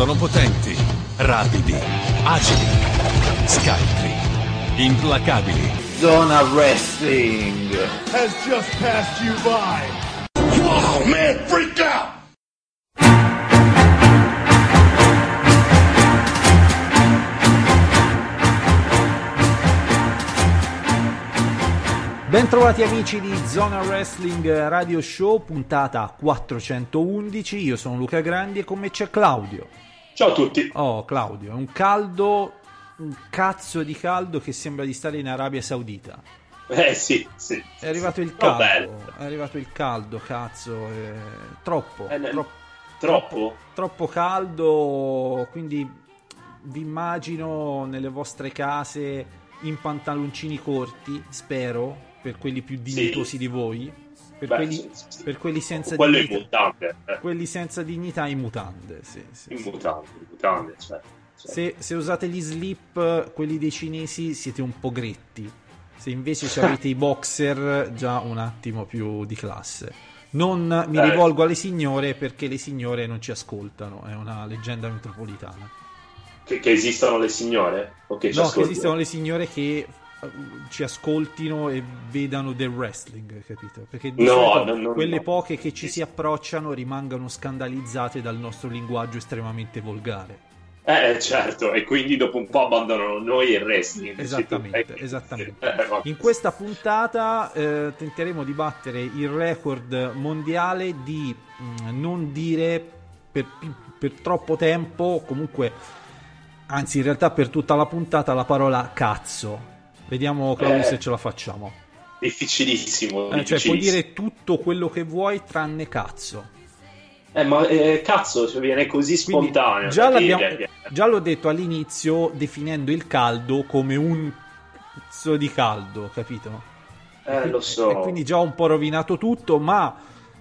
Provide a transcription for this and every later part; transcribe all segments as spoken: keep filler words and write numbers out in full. Sono potenti, rapidi, agili, scaltri, implacabili. Zona Wrestling has just passed you by. Wow, man, freak out! Bentrovati amici di Zona Wrestling Radio Show, puntata quattrocentoundici, io sono Luca Grandi e con me c'è Claudio. Ciao a tutti. Oh Claudio, è un caldo, un cazzo di caldo che sembra di stare in Arabia Saudita. Eh sì, sì. È arrivato il caldo, oh, è arrivato il caldo, cazzo, è... troppo, eh, tro- troppo? Troppo? Troppo caldo, quindi vi immagino nelle vostre case in pantaloncini corti, spero. Per quelli più dignitosi sì. di voi, per, beh, quelli, sì, sì. per quelli senza Quello dignità, in mutande, eh. quelli senza dignità in mutande. Sì, sì, in sì. mutande, in mutande cioè, cioè. Se, se usate gli slip, quelli dei cinesi, siete un po' gretti. Se invece avete i boxer, già un attimo più di classe. Non mi eh. rivolgo alle signore perché le signore non ci ascoltano, è una leggenda metropolitana. Che, che esistano le signore? O che ci no, ascoltano? Che esistono le signore che ci ascoltino e vedano del wrestling, capito? Perché di no, solito, no, no, quelle no. poche che ci si approcciano rimangono scandalizzate dal nostro linguaggio estremamente volgare. Eh certo, e quindi dopo un po' abbandonano noi il wrestling. Esattamente, esattamente. In questa puntata eh, tenteremo di battere il record mondiale di mh, non dire per, per troppo tempo, comunque, anzi in realtà per tutta la puntata, la parola cazzo. Vediamo Claudio eh, se ce la facciamo. Difficilissimo, eh, difficilissimo. Cioè puoi dire tutto quello che vuoi tranne cazzo. Eh ma eh, cazzo cioè, viene così spontaneo. Quindi, già, l'abbiamo, già l'ho detto all'inizio definendo il caldo come un cazzo di caldo, capito? Eh quindi, lo so. E quindi già ho un po' rovinato tutto, ma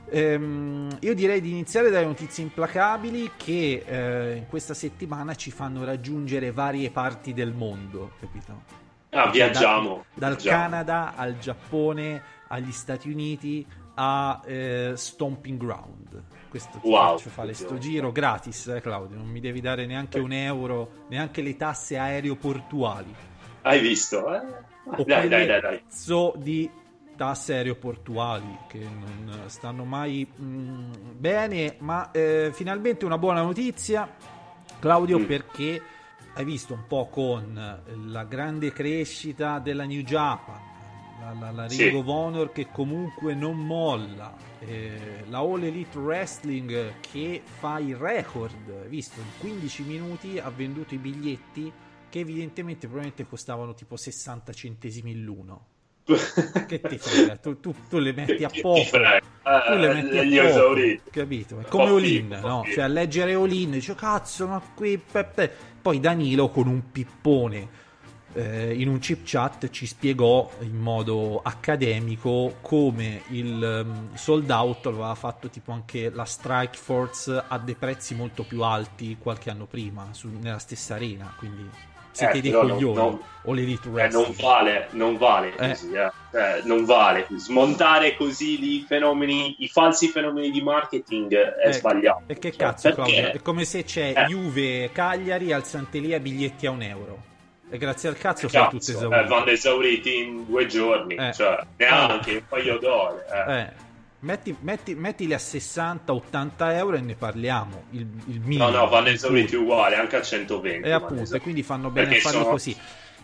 ehm, io direi di iniziare dalle notizie implacabili che eh, in questa settimana ci fanno raggiungere varie parti del mondo, capito? Ah, viaggiamo da, dal viaggiamo. Canada al Giappone agli Stati Uniti a eh, Stomping Ground. Questo ti wow, faccio fare sto giro gratis, eh, Claudio. Non mi devi dare neanche un euro, neanche le tasse aeroportuali. Hai visto? Eh? O dai, dai, dai, dai. Pezzo di tasse aeroportuali che non stanno mai mh, bene, ma eh, finalmente una buona notizia, Claudio, mm. perché hai visto un po' con la grande crescita della New Japan, la, la, la Ring sì. of Honor che comunque non molla, eh, la All Elite Wrestling che fa il record, visto in quindici minuti ha venduto i biglietti che evidentemente probabilmente costavano tipo sessanta centesimi l'uno. Che ti frega, tu, tu, tu le metti a poco, tu le metti a poco, capito? È come Olin, no? Cioè a leggere Olin, dice cazzo, ma qui pe, pe. Poi Danilo con un pippone eh, in un chip chat ci spiegò in modo accademico come il um, sold out aveva fatto tipo anche la Strike Force a dei prezzi molto più alti qualche anno prima su, nella stessa arena, quindi siete eh, dei coglioni non, o le eh, non vale non vale eh. così eh. Eh, non vale smontare così i fenomeni i falsi fenomeni di marketing è eh, sbagliato e che cioè, cazzo perché? Claudio, è come se c'è eh. Juve Cagliari al Santelia biglietti a un euro e grazie al cazzo, cazzo fai tutti esauriti eh, vanno esauriti in due giorni eh. cioè neanche eh. un paio d'ore eh. Eh. Metti, metti, mettili a sessanta ottanta euro e ne parliamo il, il minimo. No no vanno esauriti uguali anche a centoventi e appunto e quindi fanno bene a farli sono... così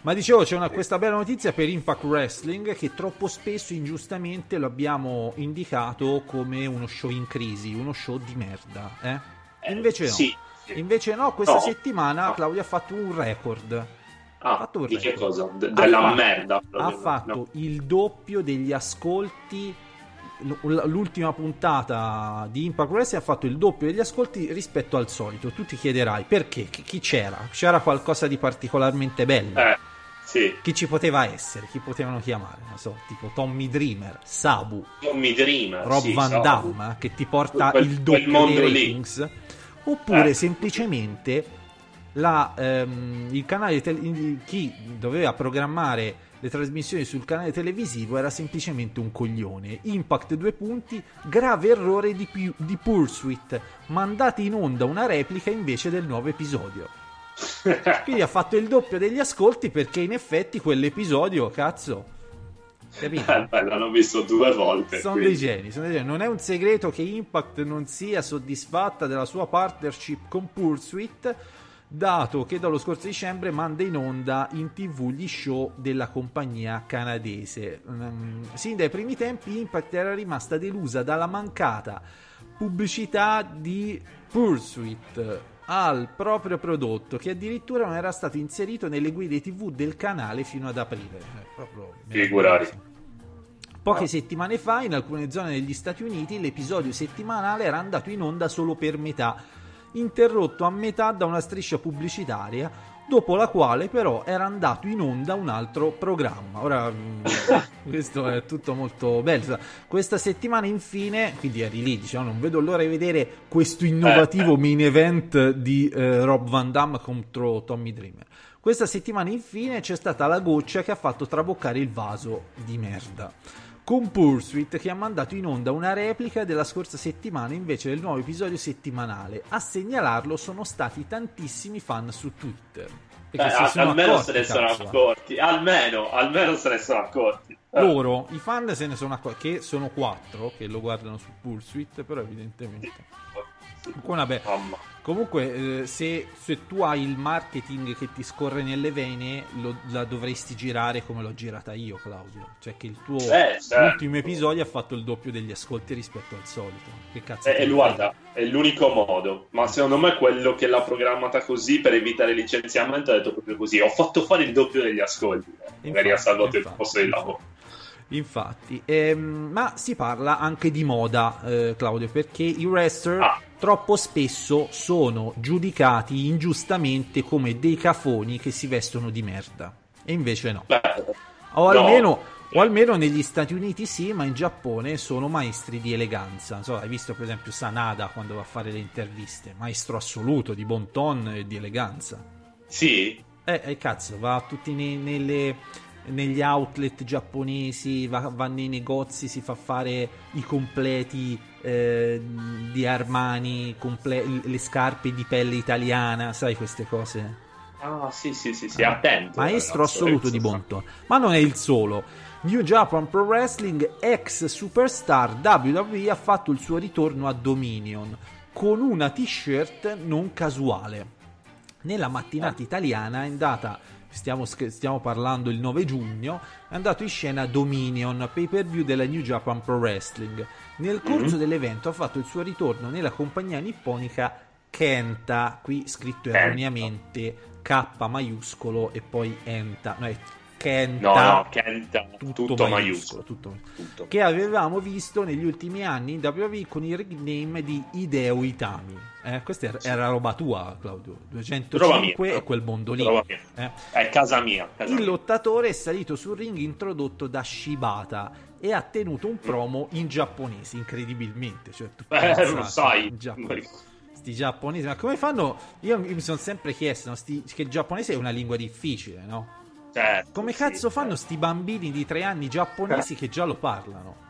ma dicevo c'è una, questa bella notizia per Impact Wrestling che troppo spesso ingiustamente lo abbiamo indicato come uno show in crisi, uno show di merda eh? Eh, invece no sì, sì. invece no questa no, settimana no. Claudio ha fatto un record. Ah, fatto un di record. Che cosa? De- della ha merda ha fatto no. il doppio degli ascolti. L'ultima puntata di Impact Wrestling ha fatto il doppio degli ascolti rispetto al solito. Tu ti chiederai perché? Chi c'era? C'era qualcosa di particolarmente bello? Eh, sì. Chi ci poteva essere? Chi potevano chiamare? Non so, tipo Tommy Dreamer, Sabu, Tommy Dreamer, Rob sì, Van Sabu. Damme che ti porta quel, il doppio dei ratings. Oppure eh. semplicemente la, ehm, il canale tele- chi doveva programmare le trasmissioni sul canale televisivo, era semplicemente un coglione. Impact due punti, grave errore di, pi- di Pursuit, mandate in onda una replica invece del nuovo episodio. Quindi ha fatto il doppio degli ascolti, perché in effetti quell'episodio, cazzo, capito? L'hanno visto due volte. Sono dei geni, sono dei geni. Non è un segreto che Impact non sia soddisfatta della sua partnership con Pursuit, dato che dallo scorso dicembre manda in onda in tv gli show della compagnia canadese. Um, sin dai primi tempi Impact era rimasta delusa dalla mancata pubblicità di Pursuit al proprio prodotto, che addirittura non era stato inserito nelle guide tv del canale fino ad aprile. Figurati. Poche settimane fa in alcune zone degli Stati Uniti l'episodio settimanale era andato in onda solo per metà, interrotto a metà da una striscia pubblicitaria, dopo la quale però era andato in onda un altro programma. Ora questo è tutto molto bello. Questa settimana infine, quindi eri lì, diciamo, non vedo l'ora di vedere questo innovativo main event di eh, Rob Van Damme contro Tommy Dreamer. Questa settimana infine c'è stata la goccia che ha fatto traboccare il vaso di merda, con Pursuit che ha mandato in onda una replica della scorsa settimana invece del nuovo episodio settimanale. A segnalarlo sono stati tantissimi fan su Twitter. Perché eh, si al, sono almeno accorti, se ne sono cazzo. accorti, almeno, almeno se ne sono accorti. Eh. Loro, i fan se ne sono accorti, che sono quattro che lo guardano su Pursuit, però evidentemente... Vabbè. Comunque eh, se, se tu hai il marketing che ti scorre nelle vene, lo, la dovresti girare come l'ho girata io, Claudio, cioè che il tuo eh, ultimo episodio ha fatto il doppio degli ascolti rispetto al solito. Che cazzo, eh, guarda, è l'unico modo, ma secondo me quello che l'ha programmata così per evitare il licenziamento ha detto proprio così: ho fatto fare il doppio degli ascolti, infatti, magari ha salvato il posto di lavoro. Infatti, ehm, ma si parla anche di moda, eh, Claudio, perché i wrestler ah. troppo spesso sono giudicati ingiustamente come dei cafoni che si vestono di merda, e invece no. Beh, o, almeno, no. o almeno negli Stati Uniti sì, ma in Giappone sono maestri di eleganza. So, hai visto per esempio Sanada quando va a fare le interviste, maestro assoluto di bon ton e di eleganza. Sì. Eh, eh cazzo, va tutti ne- nelle... negli outlet giapponesi, va, va nei negozi, si fa fare i completi eh, di Armani, comple- le scarpe di pelle italiana, sai queste cose? Ah sì sì sì, sì ah, attento maestro ragazzo, assoluto di buon tono. Ma non è il solo. New Japan Pro Wrestling, ex superstar W W E, ha fatto il suo ritorno a Dominion con una t-shirt non casuale. Nella mattinata italiana è andata Stiamo, stiamo parlando il nove giugno, è andato in scena Dominion, pay per view della New Japan Pro Wrestling. Nel corso mm-hmm. dell'evento ha fatto il suo ritorno nella compagnia nipponica Kenta, qui scritto erroneamente K maiuscolo e poi Enta, no, è Kenta, no, no, Kenta tutto, tutto maiuscolo, maiuscolo tutto. Tutto. Che avevamo visto negli ultimi anni in W W E con il ring name di Hideo Itami. Eh, questa era, era roba tua, Claudio. duecentocinque è quel mondo lì, eh. È casa mia, casa il mia. Lottatore è salito sul ring introdotto da Shibata e ha tenuto un promo in giapponese, incredibilmente, cioè, tu eh, lo sai in giapponese. Giapponesi, ma come fanno? Io mi sono sempre chiesto, no, sti... che il giapponese è una lingua difficile, no? Certo, come cazzo sì, fanno certo. sti bambini di tre anni giapponesi che già lo parlano?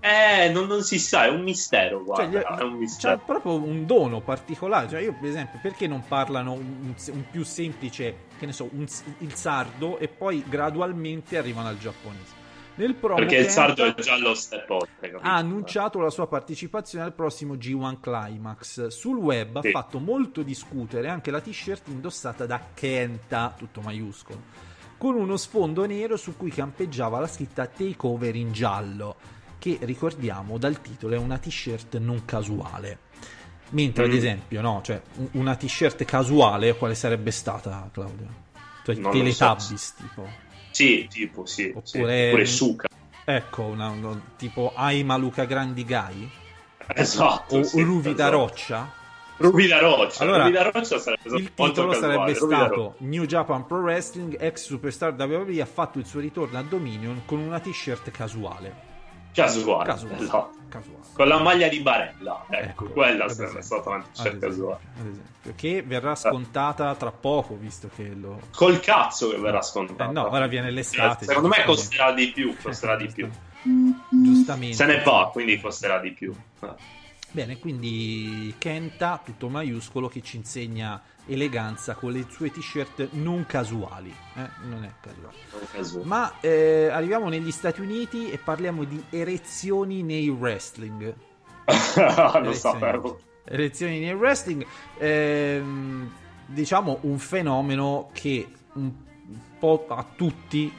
Eh, non, non si sa, è un mistero, guarda, cioè, è un mistero. C'è proprio un dono particolare, cioè io per esempio, perché non parlano un, un più semplice, che ne so, un, il sardo e poi gradualmente arrivano al giapponese? Nel promo perché il sardo è già lo step up, ha annunciato la sua partecipazione al prossimo G uno Climax. Sul web sì. ha fatto molto discutere anche la t-shirt indossata da Kenta, tutto maiuscolo, con uno sfondo nero su cui campeggiava la scritta Takeover in giallo, che ricordiamo dal titolo è una t-shirt non casuale. Mentre mm. ad esempio, no, cioè una t-shirt casuale quale sarebbe stata, Claudio? Cioè Teletubbies, so. tipo. Sì, tipo, sì. Oppure, sì. Oppure Suka. Ecco, una, una, tipo Aima Luca Grandi Gai. Esatto. O sì, Ruvi da esatto. Roccia. Ruby da Roccia, allora, Ruby da Roccia sarebbe stato il titolo sarebbe stato New Japan Pro Wrestling, ex superstar W W E ha fatto il suo ritorno a Dominion con una t-shirt casuale. Casuale, casuale, esatto. Casuale. Con la maglia di Barella, ecco, ecco quella è stata una t-shirt casuale. Ad esempio, che verrà scontata tra poco, visto che lo... Col cazzo che verrà scontata. Eh no, ora viene l'estate. Eh, secondo me costerà di più, costerà di più. Giustamente. Se ne fa, quindi costerà di più. Bene, quindi Kenta, tutto maiuscolo, che ci insegna eleganza con le sue t-shirt non casuali, eh? Non è casuale. Non casuale. Ma eh, arriviamo negli Stati Uniti e parliamo di erezioni nei wrestling. Lo sapevo. Erezioni nei wrestling, ehm, diciamo un fenomeno che un po' a tutti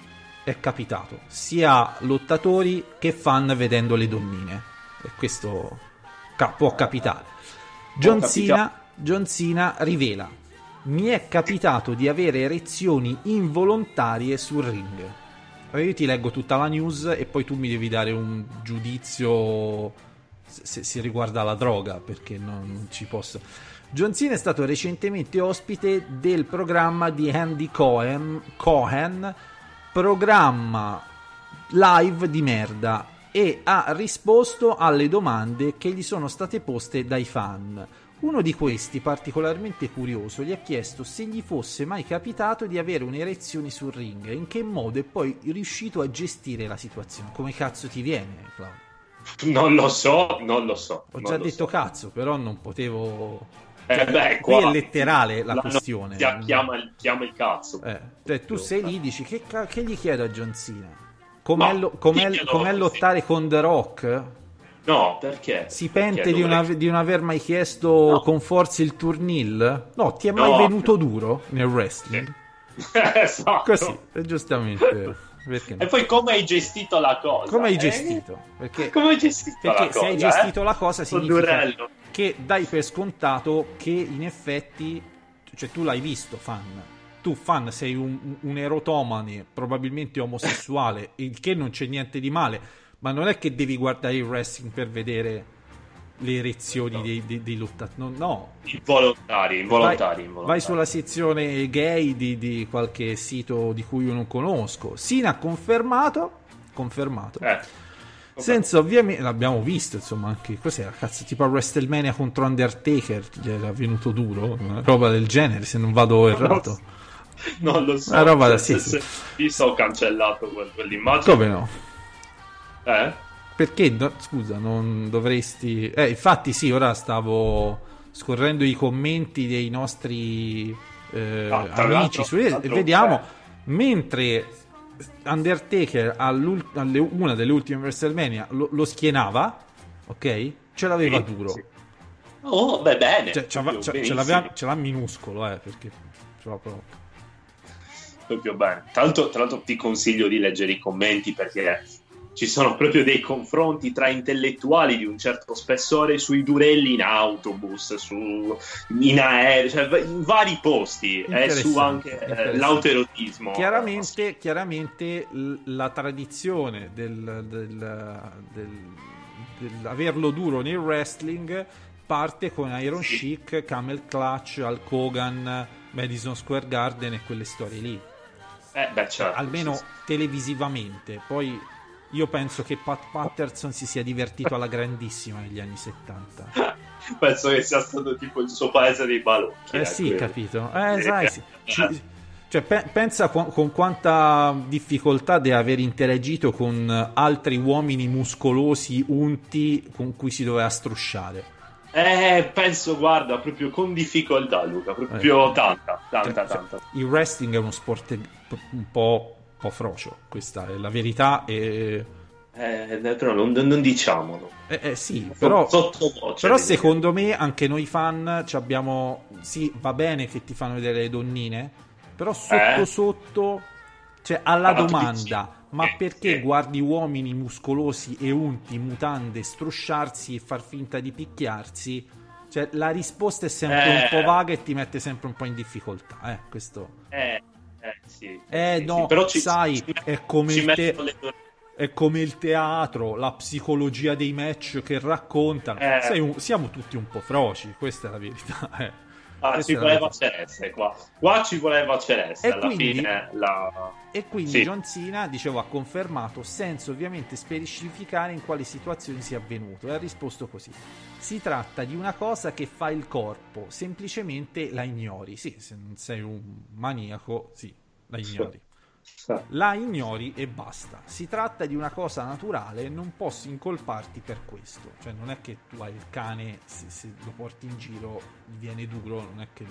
è capitato, sia lottatori che fan vedendo le donnine. E questo... può capitare. John Cena, John Cena rivela: mi è capitato di avere erezioni involontarie sul ring. Allora io ti leggo tutta la news e poi tu mi devi dare un giudizio se si riguarda la droga, perché non, non ci posso. John Cena è stato recentemente ospite del programma di Andy Cohen, Cohen programma live di merda, e ha risposto alle domande che gli sono state poste dai fan. Uno di questi, particolarmente curioso, gli ha chiesto se gli fosse mai capitato di avere un'erezione sul ring, in che modo è poi riuscito a gestire la situazione. Come cazzo ti viene, Claudio? Non lo so, non lo so. Ho già detto so. Cazzo, però non potevo... Eh beh, qua qui è letterale la, la questione. Chiama il, chiama il cazzo. Eh, cioè, tu sei lì, dici, che, che gli chiedo a John Cena? Com'è, lo, com'è, com'è lottare con The Rock? No, perché? Si pente perché di, una, di non aver mai chiesto no. con forza il turnil? No, ti è mai no. venuto duro nel wrestling? Eh, esatto. Così, giustamente. Perché no? E poi come hai gestito la cosa? Come hai gestito? Eh? Perché, come hai gestito perché la se cosa, hai gestito eh? la cosa significa Condurello. Che dai per scontato che in effetti, cioè tu l'hai visto, fan. Tu fan sei un, un erotomane, probabilmente omosessuale, il che non c'è niente di male, ma non è che devi guardare il wrestling per vedere le erezioni no. dei, dei, dei lottatori, no, no. Involontari, involontari, involontari. Vai sulla sezione gay di, di qualche sito di cui io non conosco. Sina ha confermato, confermato. Eh. Senza ovviamente l'abbiamo visto, insomma, anche cos'era, cazzo, tipo a WrestleMania contro Undertaker era venuto duro, una roba del genere, se non vado errato. Non lo so. Una roba da sì, sì. Visto ho cancellato quell'immagine. Come no? Eh? Perché no, scusa, non dovresti. Eh, infatti sì, ora stavo scorrendo i commenti dei nostri eh, ah, amici su... vediamo eh. mentre Undertaker alle una delle ultime WrestleMania lo, lo schienava, ok? Ce l'aveva sì, duro. Sì. Oh, beh bene. Cioè, Dio, ce, ce l'aveva ce l'ha minuscolo, eh, perché ce l'ha proprio proprio bene. Tra l'altro, tra l'altro ti consiglio di leggere i commenti, perché ci sono proprio dei confronti tra intellettuali di un certo spessore sui durelli in autobus, su, in aereo, cioè in vari posti, eh, su anche eh, l'autoerotismo. Chiaramente, chiaramente la tradizione del, del, del, dell'averlo duro nel wrestling parte con Iron sì. Sheik, Camel Clutch, Hulk Hogan, Madison Square Garden e quelle storie lì. Eh, beh, certo, almeno sì. televisivamente. Poi io penso che Pat Patterson si sia divertito alla grandissima negli anni settanta. Penso che sia stato tipo il suo paese dei balocchi. Eh, eh sì, quello. Capito. Eh, sai, sì. Ci, cioè, pe- pensa con, con quanta difficoltà di aver interagito con altri uomini muscolosi, unti, con cui si doveva strusciare. Eh, penso, guarda, proprio con difficoltà, Luca, proprio eh, tanta, tanta, cioè, tanta. Il wrestling è uno sport un po', un po' frocio, questa è la verità. E... Eh, però non, non diciamolo. Eh, eh sì, però, sottovoce, però secondo me anche noi fan ci abbiamo, sì, va bene che ti fanno vedere le donnine, però sotto eh. sotto, cioè alla ma domanda... Ma perché guardi uomini muscolosi e unti, mutande, strusciarsi e far finta di picchiarsi? Cioè, la risposta è sempre eh. un po' vaga e ti mette sempre un po' in difficoltà. Eh, questo. Eh, eh sì. Eh, no, sì, però ci, sai, ci metto, è, come ci te- le... è come il teatro, la psicologia dei match che raccontano. Eh. Sei un, siamo tutti un po' froci, questa è la verità. Eh. Ah, ci voleva Celeste qua. Qua ci voleva Celeste e alla quindi, fine. La... E quindi sì. John Cena, dicevo, ha confermato, senza ovviamente specificare in quale situazione sia avvenuto, e ha risposto così: si tratta di una cosa che fa il corpo, semplicemente la ignori. Sì, se non sei un maniaco, sì, la ignori. Sì. La ignori e basta. Si tratta di una cosa naturale, non posso incolparti per questo. Cioè, non è che tu hai il cane, se, se lo porti in giro viene duro, non è che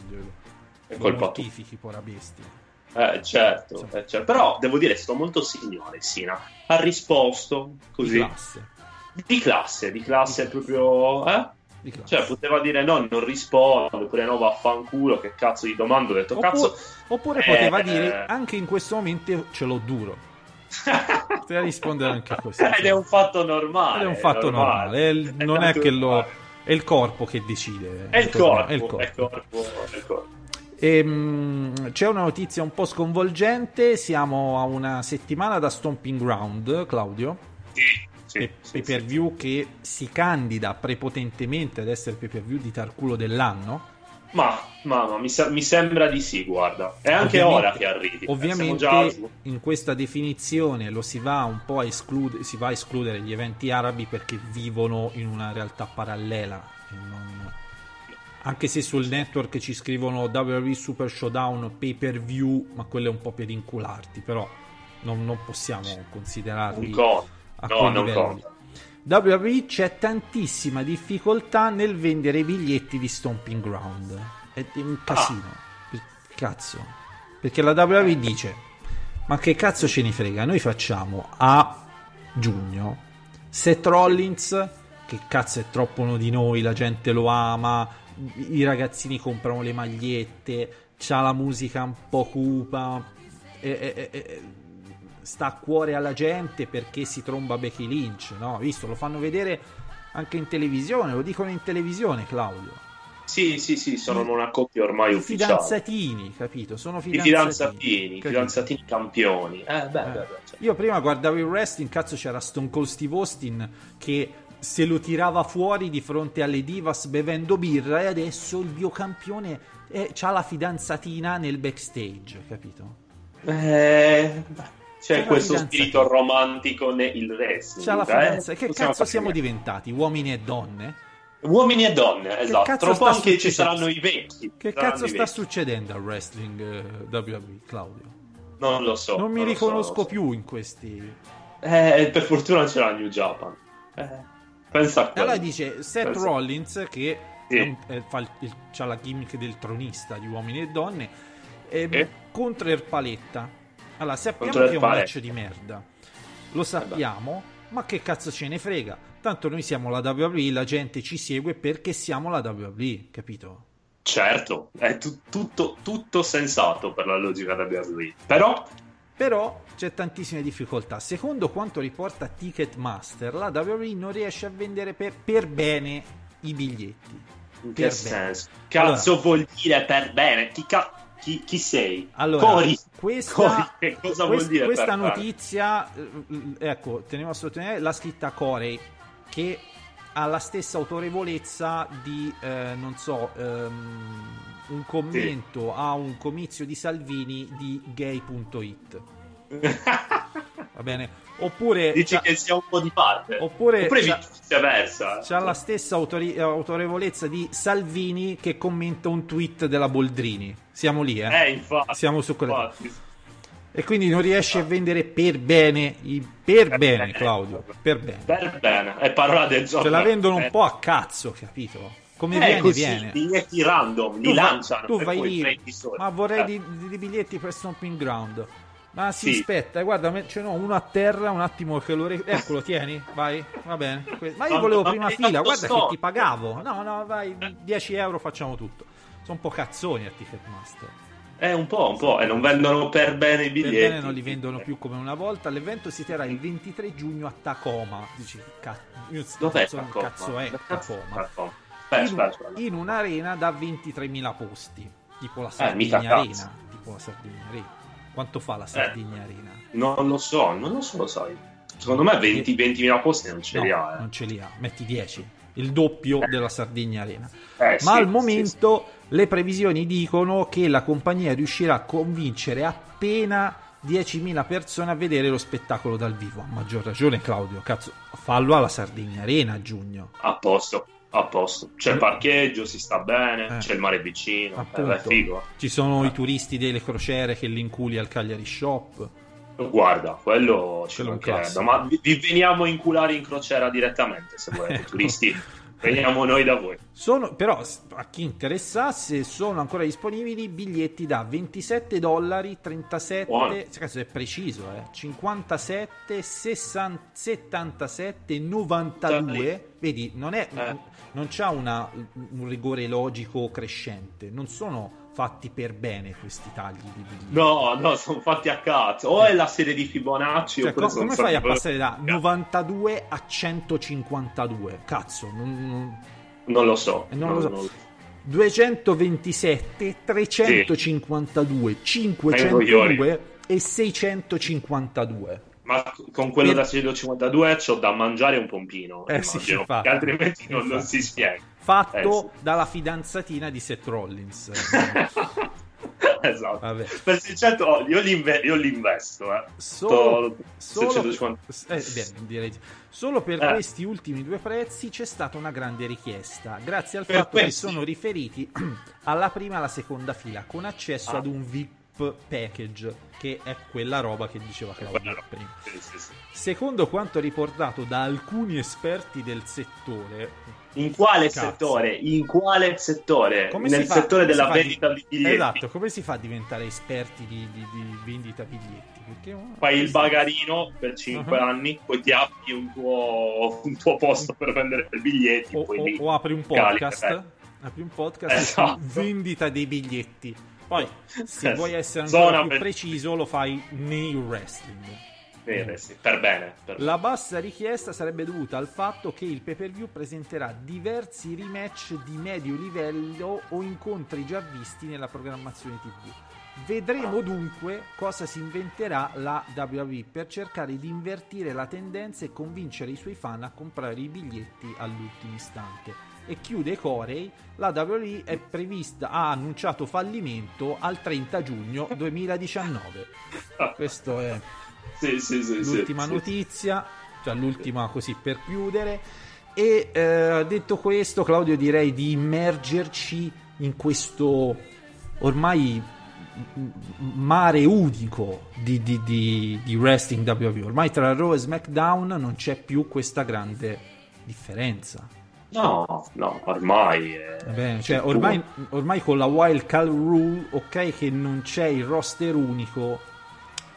lo mortifichi, pora bestia. Eh, certo, eh, certo. Però devo dire, sto molto signore Sina. Ha risposto così. Di classe, di classe, di classe, di classe. proprio. Eh? Di classe. Cioè, poteva dire no, non rispondo, oppure no, vaffanculo, che cazzo di domanda, ho detto oppure, cazzo. Oppure poteva eh... dire anche in questo momento ce l'ho duro. Poteva rispondere anche così. Ed è un fatto normale. Ed è un fatto normale. normale. È, non è che lo. È il corpo che decide. È il corpo. È il corpo. È il corpo. È il corpo. Ehm, c'è una notizia un po' sconvolgente. Siamo a una settimana da Stomping Ground, Claudio. Sì. Sì, pay per view sì, che sì. si candida prepotentemente ad essere il pay per view di Tarculo dell'anno. Ma, ma, ma mi, sa- mi sembra di sì, guarda. È anche ovviamente, ora che arrivi. Ovviamente eh, già... in questa definizione lo si va un po' a escludere, si va a escludere gli eventi arabi perché vivono in una realtà parallela. Non... Anche se sul network ci scrivono W W E Super Showdown pay per view, ma quello è un po' per incularti, però non, non possiamo considerarli. Un co- A no, non conta. W W E c'è tantissima difficoltà nel vendere i biglietti di Stomping Ground. È un casino. Ah. Cazzo. Perché la W W E dice: ma che cazzo ce ne frega? Noi facciamo a giugno Seth Rollins, che cazzo è troppo uno di noi, la gente lo ama, i ragazzini comprano le magliette, c'ha la musica un po' cupa e... e, e sta a cuore alla gente perché si tromba Becky Lynch, no? Visto, lo fanno vedere anche in televisione, lo dicono in televisione, Claudio. Sì, sì, sì, sono I, una coppia ormai ufficiale. Fidanzatini, capito? Sono fidanzatini. I fidanzatini, capito? Fidanzatini campioni. Eh, beh, eh. Beh, beh, cioè. Io prima guardavo il wrestling, cazzo, c'era Stone Cold Steve Austin che se lo tirava fuori di fronte alle divas bevendo birra, e adesso il biocampione è, c'ha la fidanzatina nel backstage, capito? Eh... C'è, c'è questo spirito romantico nel wrestling. C'è la fidanza. Eh? Che Possiamo cazzo siamo niente. diventati? Uomini e donne? Uomini e donne, esatto. Tra un po' anche ci saranno i vecchi. Che cazzo sta vecchi. succedendo al wrestling eh, W W E, Claudio? Non lo so. Non mi non riconosco so, so. più in questi. Eh, per fortuna c'era New Japan. Eh, pensa a quello. Allora dice Seth pensa. Rollins, che sì. eh, fa il, c'ha la gimmick del tronista di Uomini e Donne, eh, eh? contro il Paletta. Allora, sappiamo che è un match di merda, lo sappiamo, ma che cazzo ce ne frega? Tanto noi siamo la W W E, la gente ci segue perché siamo la W W E, capito? Certo, è t- tutto, tutto sensato per la logica W W E, però... Però c'è tantissime difficoltà. Secondo quanto riporta Ticketmaster, la W W E non riesce a vendere per, per bene i biglietti. In che senso? Cazzo allora, vuol dire per bene? Chi cazzo? Chi, chi sei? Allora, Cori. Questa, Cori. Cosa vuol dire questa notizia? Ecco, tenevo a sottolineare la scritta Corey, che ha la stessa autorevolezza di eh, non so um, un commento sì. a un comizio di Salvini di gay punto it. Va bene. Oppure dici che sia un po' di parte, oppure, oppure c'ha, viceversa c'ha la stessa autori- autorevolezza di Salvini che commenta un tweet della Boldrini. Siamo lì, eh, eh infatti, siamo su quella, e quindi non riesce a vendere per bene i... per, per bene, bene Claudio per bene per bene è parola del gioco, ce la vendono un po' a cazzo, capito? Come eh, viene, così, viene. Biglietti random li tu lanciano, tu vai lì, ma vorrei eh. di, di, di biglietti per Stomping Ground. Ma si sì. aspetta, guarda, ce cioè, n'ho uno a terra, un attimo che lo re... Eccolo, tieni, vai, va bene. Ma io volevo prima fila, guarda che ti pagavo. No, no, vai, dieci euro facciamo tutto. Sono un po' cazzoni a Ticketmaster. Eh, un po', un po', e eh, non vendono per bene i biglietti. Per bene non li vendono più come una volta. L'evento si terrà il ventitré giugno a Tacoma. Dici, cazzo, io Dov'è so Tacoma? Cazzo è Tacoma? Tacoma. Beh, in, beh, beh. in un'arena da ventitremila posti, tipo la Sardegna eh, Arena, tipo la Sardegna Arena. Quanto fa la Sardegna eh, Arena? Non lo so, non lo so, lo sai. Secondo me venti, ventimila posti non ce no, li ha. Eh. Non ce li ha, metti dieci, il doppio eh. della Sardegna Arena. Eh, Ma sì, al momento sì, sì. Le previsioni dicono che la compagnia riuscirà a convincere appena diecimila persone a vedere lo spettacolo dal vivo. A maggior ragione, Claudio, cazzo, fallo alla Sardegna Arena a giugno. A posto, a posto. C'è il parcheggio, si sta bene, eh. c'è il mare vicino, eh, è figo. Ci sono eh. i turisti delle crociere che l'inculi al Cagliari Shop. Guarda, quello ce lo credo, ma vi veniamo a inculare in crociera direttamente, se volete, ecco. Turisti, veniamo noi da voi. Sono, però, a chi interessasse, sono ancora disponibili biglietti da ventisette dollari, trentasette, buono. Cazzo, è preciso, eh, cinquantasette, sessanta, settantasette, novantadue, vedi, non è, eh. non c'ha una, un rigore logico crescente, non sono fatti per bene questi tagli di biglietti. No, no, sono fatti a cazzo. O è la serie di Fibonacci, cioè, oppure come fai a passare da novantadue a centocinquantadue? Cazzo, non, non... non lo so. Non non, lo so. Non... duecentoventisette, trecentocinquantadue, sì. cinquecentodue e seicentocinquantadue. Ma con quello e... da seicentocinquantadue c'ho da mangiare un pompino, eh, sì, immagino, perché altrimenti non, non si spiega. Fatto eh, sì. dalla fidanzatina di Seth Rollins. Esatto. Vabbè. Per seicento io li, inve- io li investo, eh. Solo, solo, eh, beh, direi. Solo per eh. questi ultimi due prezzi c'è stata una grande richiesta, grazie al per fatto questi. che sono riferiti alla prima e alla seconda fila, con accesso ah. ad un V I P package, che è quella roba che diceva Claudio prima. Sì, sì, sì. Secondo quanto riportato da alcuni esperti del settore, in quale cazzo. settore? In quale settore? Come Nel fa, settore della vendita di... biglietti. Esatto, come si fa a diventare esperti di, di, di vendita biglietti? Perché fai il bagarino per cinque uh-huh. anni, poi ti apri un tuo, un tuo posto per vendere il biglietto, o, poi o, o apri un podcast, cali, apri un podcast esatto. vendita dei biglietti. Poi, se vuoi essere ancora Zona più per... preciso, lo fai nei wrestling. Bene, sì, per bene, per bene. La bassa richiesta sarebbe dovuta al fatto che il pay-per-view presenterà diversi rematch di medio livello o incontri già visti nella programmazione tivù. Vedremo ah. dunque cosa si inventerà la W W E per cercare di invertire la tendenza e convincere i suoi fan a comprare i biglietti all'ultimo istante. E chiude Corey, la W W E è prevista, ha annunciato fallimento al trenta giugno duemiladiciannove. Questo è sì, sì, sì, l'ultima sì, notizia, sì. cioè l'ultima così per chiudere. E eh, detto questo, Claudio, direi di immergerci in questo ormai mare unico di, di, di, di wrestling W W E. Ormai tra Raw e SmackDown non c'è più questa grande differenza. No, no, ormai è... Vabbè, cioè, ormai, ormai con la Wild Card Rule, ok, che non c'è il roster unico,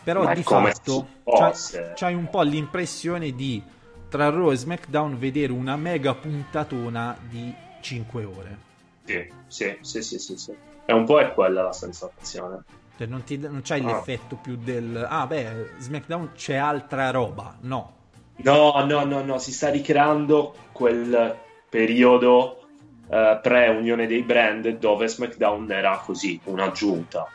però ma di fatto c'hai, c'hai un po' l'impressione di, tra Raw e SmackDown, vedere una mega puntatona di cinque ore. Sì, sì, sì, sì, sì, sì. È un po' è quella la sensazione. Cioè, non, ti, non c'hai no. l'effetto più del... Ah, beh, SmackDown c'è altra roba, no. No, no, no, no, si sta ricreando quel... periodo eh, pre-unione dei brand, dove SmackDown era così, un'aggiunta.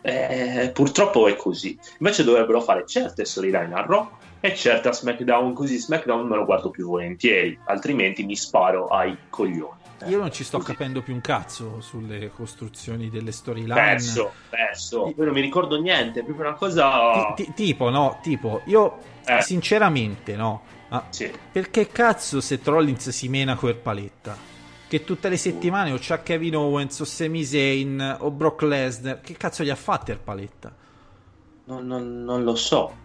Eh, eh, purtroppo è così. Invece dovrebbero fare certe storyline a Raw e certe a SmackDown, così SmackDown me lo guardo più volentieri, altrimenti mi sparo ai coglioni. Eh, Io non ci sto così. capendo più un cazzo sulle costruzioni delle storyline. Perso, perso. Io non mi ricordo niente, è proprio una cosa... Ti, ti, tipo, no, tipo, io eh. sinceramente, no, ah, sì. perché cazzo se Rollins si mena col paletta, che tutte le settimane o c'ha Kevin Owens o Sami Zayn o Brock Lesnar, che cazzo gli ha fatto il paletta? Non, non, non lo so,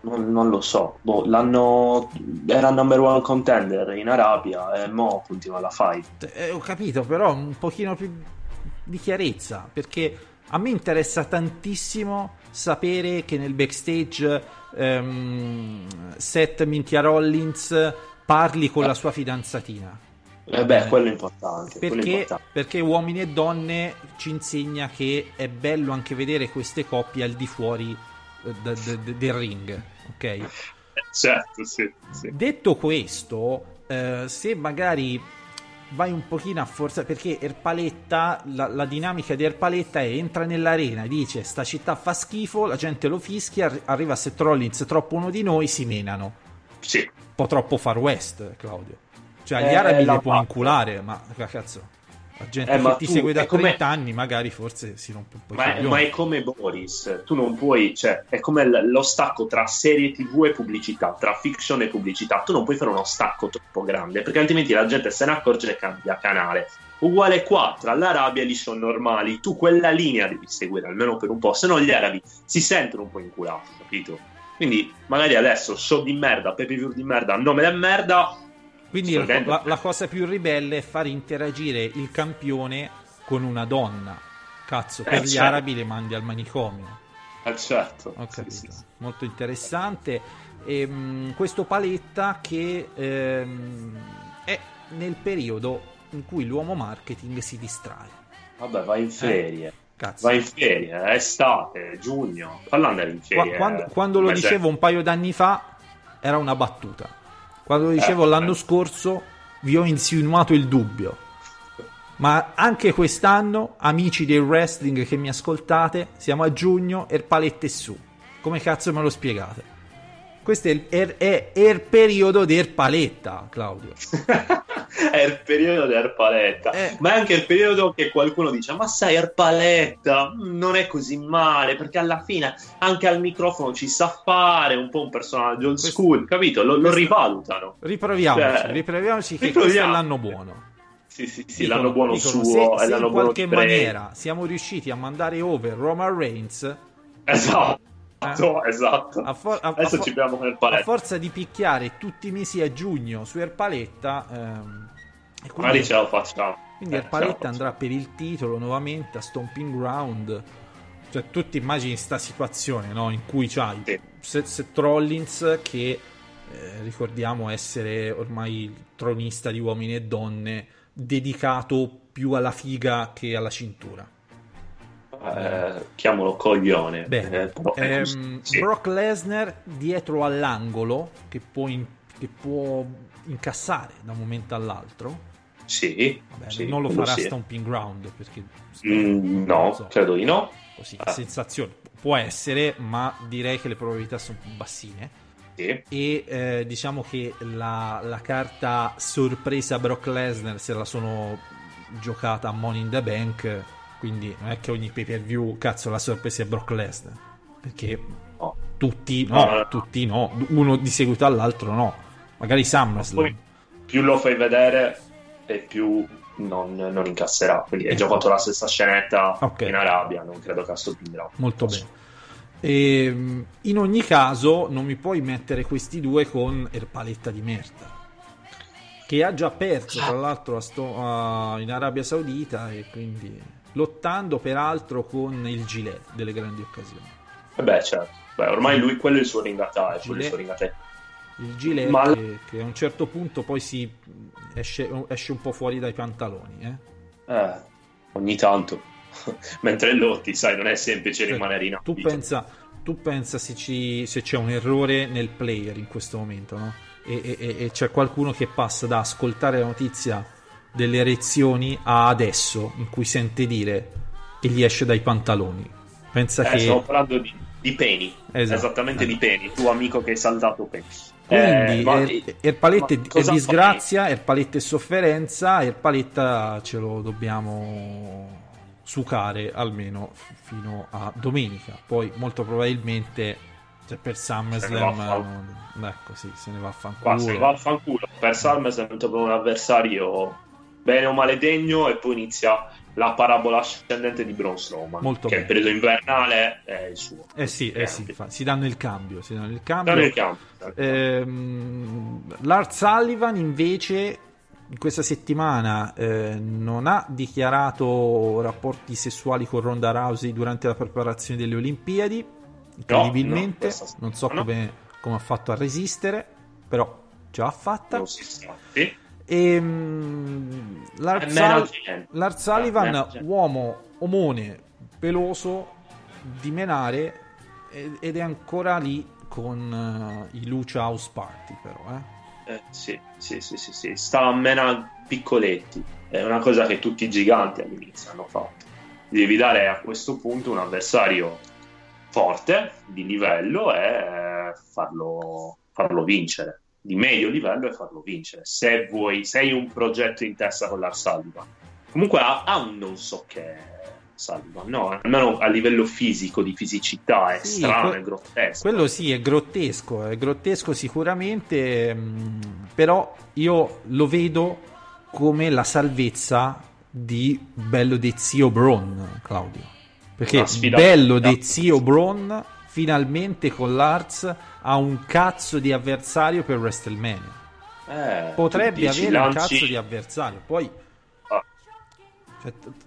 non, non lo so. Boh, l'hanno era number one contender in Arabia e mo continua la fight. Eh, ho capito, però un pochino più di chiarezza, perché a me interessa tantissimo sapere che nel backstage Um, Seth minchia Rollins parli con eh. la sua fidanzatina. Eh beh, quello è importante, perché, quello è importante. Perché Uomini e Donne ci insegna che è bello anche vedere queste coppie al di fuori d- d- d- del ring, ok? Certo, sì, sì. Detto questo, eh, se magari vai un pochino a forza, perché Erpaletta, la, la dinamica di Erpaletta è: entra nell'arena, dice sta città fa schifo, la gente lo fischia, arriva Seth Rollins, troppo uno di noi, si menano. Sì. Un po' troppo Far West, Claudio. Cioè, eh, gli arabi li puoi inculare, ma cazzo. La gente eh, che ti tu, segue da trenta anni magari forse si rompe un po' ma, ma è come Boris, tu non puoi, cioè è come l- lo stacco tra serie tv e pubblicità, tra fiction e pubblicità, tu non puoi fare uno stacco troppo grande perché altrimenti la gente se ne accorge e cambia canale. Uguale qua, tra l'Arabia e gli show normali, tu quella linea devi seguire almeno per un po', se no gli arabi si sentono un po' inculati, capito? Quindi magari adesso show di merda, pay per view di merda, nome da merda. Quindi la, la cosa più ribelle è far interagire il campione con una donna. Cazzo, per eh, gli certo. arabi le mandi al manicomio. Eh, certo. Ho capito. Sì, sì. Molto interessante. Ehm, questo Paletta che ehm, è nel periodo in cui l'uomo marketing si distrae. Vabbè, va in ferie. Eh. Cazzo. Va in ferie, è estate, giugno. Falla andare in ferie. Quando, quando lo dicevo certo. un paio d'anni fa era una battuta. Quando dicevo eh, l'anno eh. scorso vi ho insinuato il dubbio, ma anche quest'anno, amici del wrestling che mi ascoltate, siamo a giugno e il paletto è su. Come cazzo me lo spiegate? Questo è il, è, è, è il periodo del paletta, Claudio. È il periodo del paletta, eh. ma è anche il periodo che qualcuno dice ma sai il paletta non è così male perché alla fine anche al microfono ci sa fare un po' un personaggio old school, capito? Lo, lo rivalutano. Riproviamoci, cioè, riproviamoci che questo è l'anno buono. Sì, sì, sì, dicono, l'anno buono dicono, suo. Se, è se l'anno in qualche buono maniera siamo riusciti a mandare over Roman Reigns. Esatto. Eh? Esatto. A, for- a-, Adesso a, for- ci abbiamo nel a forza di picchiare tutti i mesi a giugno su Erpaletta, ehm, e quindi, ce la facciamo. Quindi eh, Erpaletta andrà per il titolo nuovamente a Stomping Ground. Cioè, tu ti immagini questa situazione, no? In cui c'hai sì. Seth Rollins che eh, ricordiamo essere ormai il tronista di uomini e donne, dedicato più alla figa che alla cintura. Eh, chiamalo coglione. Beh, eh, ehm, sì. Brock Lesnar dietro all'angolo che può, in, che può incassare da un momento all'altro. Sì, vabbè, sì non lo farà sì. Stomping Ground perché mm, no, so. credo di no. Così, ah. sensazione può essere, ma direi che le probabilità sono più bassine. Sì. E eh, diciamo che la, la carta sorpresa Brock Lesnar se la sono giocata a Money in the Bank. Quindi non è che ogni pay per view cazzo la sorpresa è Brock Lesnar perché no. tutti no, no, tutti no, uno di seguito all'altro no, magari SummerSlam. Più lo fai vedere e più non, non incasserà, quindi hai eh. già fatto la stessa scenetta okay. in Arabia, non credo che assorbirà. Molto bene. E, in ogni caso non mi puoi mettere questi due con il paletta di merda che ha già perso tra l'altro a sto, a, in Arabia Saudita e quindi lottando peraltro con il gilet delle grandi occasioni. Eh beh, certo. Beh, ormai lui quello è il suo ringatà, quello è il suo ringatà. Il gilet Ma... che, che a un certo punto poi si esce, esce un po' fuori dai pantaloni, eh? Eh, ogni tanto. Mentre lotti, sai, non è semplice certo. rimanere in ambito. Tu pensa, tu pensa se, ci, se c'è un errore nel player in questo momento, no? E, e, e c'è qualcuno che passa da ascoltare la notizia delle erezioni a adesso in cui sente dire che gli esce dai pantaloni. Pensa eh, che stiamo parlando di, di peni esatto. esattamente eh. di peni, tuo amico che hai saldato peni. Quindi eh, ma... er, Erpaletta è disgrazia, Erpaletta è sofferenza, Erpaletta ce lo dobbiamo sucare almeno f- fino a domenica, poi molto probabilmente cioè per SummerSlam fan... ecco sì, se ne va a fanculo. Se ne va a fanculo per SummerSlam trovo un avversario bene o maledegno e poi inizia la parabola ascendente di Braun Strowman. Molto che bene. Il periodo invernale è il suo. Eh sì, eh sì fa, si danno il cambio. Si danno il cambio. Danno il cambio. Eh, Lars Sullivan invece in questa settimana eh, non ha dichiarato rapporti sessuali con Ronda Rousey durante la preparazione delle Olimpiadi. Incredibilmente. No, no, non so no. come, come ha fatto a resistere, però ce l'ha fatta. Non si sente. E um, Lars Sullivan, uomo omone peloso di Menare ed, ed è ancora lì con uh, i Lucha House Party però eh? Eh, sì, sì, sì, sì, sì. Sta a mena piccoletti, è una cosa che tutti i giganti all'inizio hanno fatto. Devi dare a questo punto un avversario forte di livello e farlo, farlo vincere di medio livello e farlo vincere se vuoi, sei un progetto in testa con Lars Sullivan. comunque ha, ha un non so che salva, no? Almeno a livello fisico, di fisicità è sì, strano, que- è grottesco. Quello sì, è grottesco, è grottesco sicuramente, mh, però io lo vedo come la salvezza di Bello De Zio Bron, Claudio, perché Bello De Zio Bron finalmente con l'Arts ha un cazzo di avversario per WrestleMania. Eh, potrebbe avere lanci... un cazzo di avversario, poi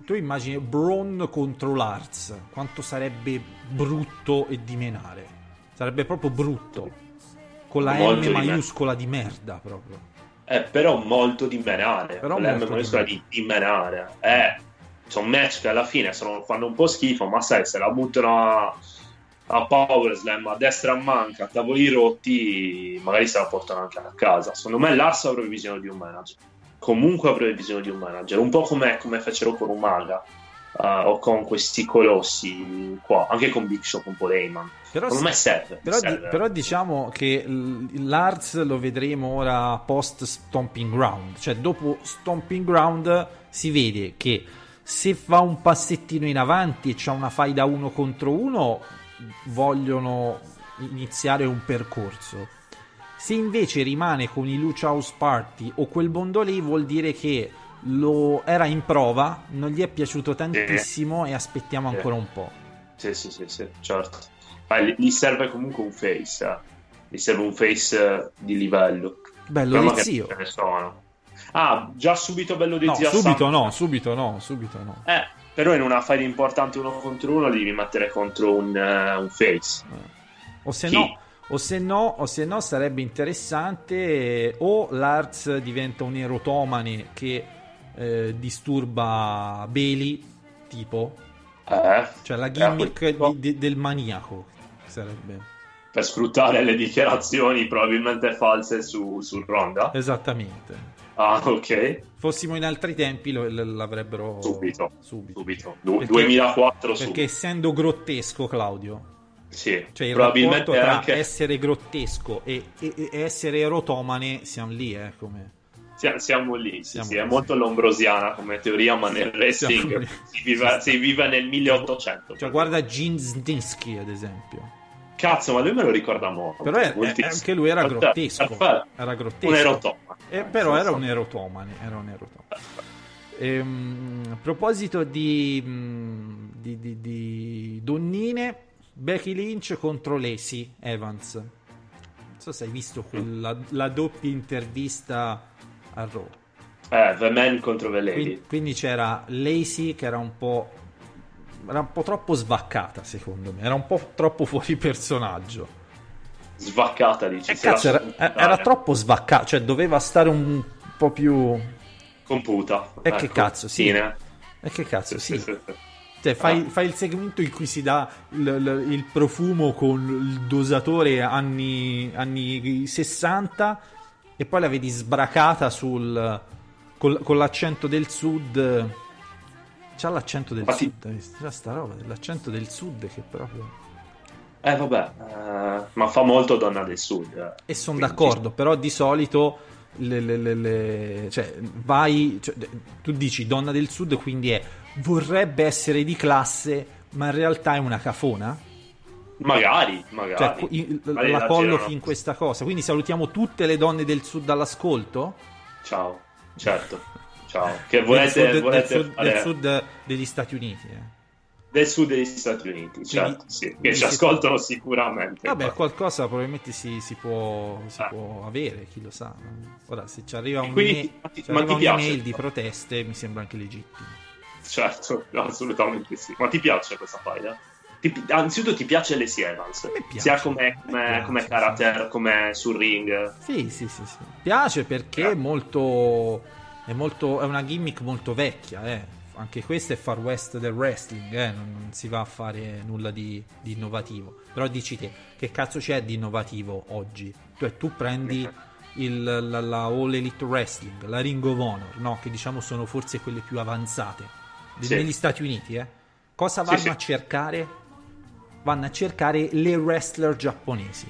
tu immagini Braun contro Lars, quanto sarebbe brutto e dimenare, sarebbe proprio brutto, con la molto M maiuscola di, men- di merda proprio. Eh, però molto dimenare, però con la M maiuscola di dimenare. Eh, sono match che alla fine sono, fanno un po' schifo, ma sai, se la buttano a, a Power Slam, a destra manca, a tavoli rotti, magari se la portano anche a casa. Secondo me Lars avrebbe bisogno di un manager. Comunque avrebbe bisogno di un manager, un po' come, come fecero con Umaga uh, o con questi colossi qua, anche con Big Show, con Paul Heyman. Però secondo se, me serve, però, serve. Di, però diciamo che l'Arts lo vedremo ora post Stomping Ground, cioè dopo Stomping Ground si vede che se fa un passettino in avanti e c'è una fai da uno contro uno, vogliono iniziare un percorso. Se invece rimane con i Lucha House Party o quel mondo lì, vuol dire che lo era in prova, non gli è piaciuto tantissimo, eh, e aspettiamo eh. ancora un po'. Sì, sì, sì, sì, certo. Ah, gli serve comunque un face, eh. gli serve un face di livello. Bello De Zio. Che ne sono. Ah, già subito Bello De no, Zio. Subito Sam... no, subito no, subito no. Eh, però in una fight importante uno contro uno devi mettere contro un, uh, un face. Eh. O se Chi? no... O se, no, o se no sarebbe interessante, eh, o l'Arts diventa un erotomane che eh, disturba Bailey, tipo, eh, cioè la gimmick eh, di, di, del maniaco sarebbe. Per sfruttare le dichiarazioni probabilmente false su, su Ronda. Esattamente. Ah, ok. Fossimo in altri tempi lo, l'avrebbero subito, subito, subito. Du- perché, duemilaquattro subito. Perché essendo grottesco, Claudio. Sì, cioè il rapporto tra anche... essere grottesco e, e, e essere erotomane, siamo lì, eh, come... Siamo, siamo lì, siamo sì, lì. È molto lombrosiana come teoria, ma nel wrestling si vive, si vive nel milleottocento. Cioè guarda Gene Snitsky, ad esempio. Cazzo, ma lui me lo ricorda molto. Però è, è, anche lui era grottesco. Era grottesco. Un erotomane. Eh, però era un erotomane, era un erotomane. Ehm, a proposito di, di, di, di donnine... Becky Lynch contro Lacey Evans. Non so se hai visto quella, la doppia intervista a Raw. Eh, The Man contro The Lady. Quindi, quindi c'era Lacey che era un po'... Era un po' troppo svaccata, secondo me. Era un po' troppo fuori personaggio. Svaccata, dici? Eh, cazzo, era, era troppo svaccata. Cioè, doveva stare un po' più... Computa. E eh, che cazzo, sì. E eh, che cazzo, sì. sì, sì, sì. Cioè, fai, ah. fai il segmento in cui si dà il, il, il profumo con il dosatore anni, anni sessanta e poi la vedi sbracata sul, col, con l'accento del sud. C'ha l'accento del Infatti... sud, c'ha sta roba dell'accento del sud che proprio... Eh vabbè, eh, ma fa molto donna del sud. Eh. E sono d'accordo, però di solito... Le, le, le, le, cioè, vai, cioè, tu dici donna del sud, quindi è, vorrebbe essere di classe, ma in realtà è una cafona. Magari, magari. Cioè, il, magari la, la collochi in questa cosa. Quindi salutiamo tutte le donne del sud all'ascolto. Ciao, certo. Ciao. Che volete, del sud, volete del, sud, del sud degli Stati Uniti. Eh. Del sud degli Stati Uniti, certo, quindi, sì, che ci ascoltano si... sicuramente. Vabbè, ma... qualcosa probabilmente si, si, può, si eh. può avere, chi lo sa. Ora, se ci arriva un'email di proteste, mi sembra anche legittimo. Certo, assolutamente sì. Ma ti piace questa faida? Ti... Anzitutto ti piace Lacey Evans? Piace, sia come, come, piace, come carattere, sì. Come sul ring? Sì, sì, sì, sì. Piace perché eh. è, molto... È, molto... è una gimmick molto vecchia, eh. Anche questo è far west del wrestling, eh? non, non si va a fare nulla di, di innovativo. Però dici te, che cazzo c'è di innovativo oggi? Tu, tu prendi il, la, la All Elite Wrestling, la Ring of Honor, no? Che diciamo sono forse quelle più avanzate sì. negli Stati Uniti. Eh? Cosa vanno sì, sì. a cercare? Vanno a cercare le wrestler giapponesi.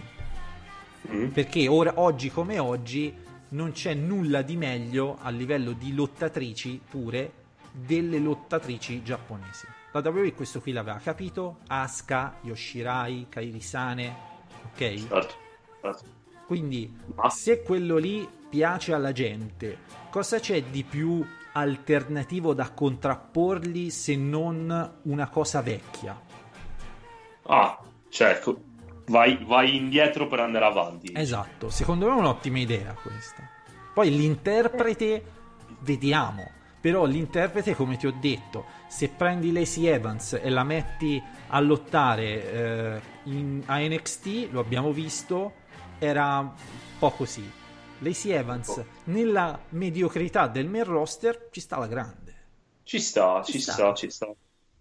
Mm. Perché ora, oggi come oggi non c'è nulla di meglio a livello di lottatrici pure delle lottatrici giapponesi. La W W E questo qui l'aveva capito, Asuka, Yoshirai, Kairi Sane, ok? Certo, certo. Quindi ma... se quello lì piace alla gente, cosa c'è di più alternativo da contrapporli se non una cosa vecchia? Ah, certo. Vai, vai indietro per andare avanti. Esatto, secondo me è un'ottima idea questa. Poi l'interprete, vediamo. Però l'interprete, come ti ho detto, se prendi Lacey Evans e la metti a lottare eh, in, a N X T, lo abbiamo visto, era un po' così. Lacey Evans, nella mediocrità del main roster, ci sta la grande. Ci sta, ci, ci sta. sta, ci sta.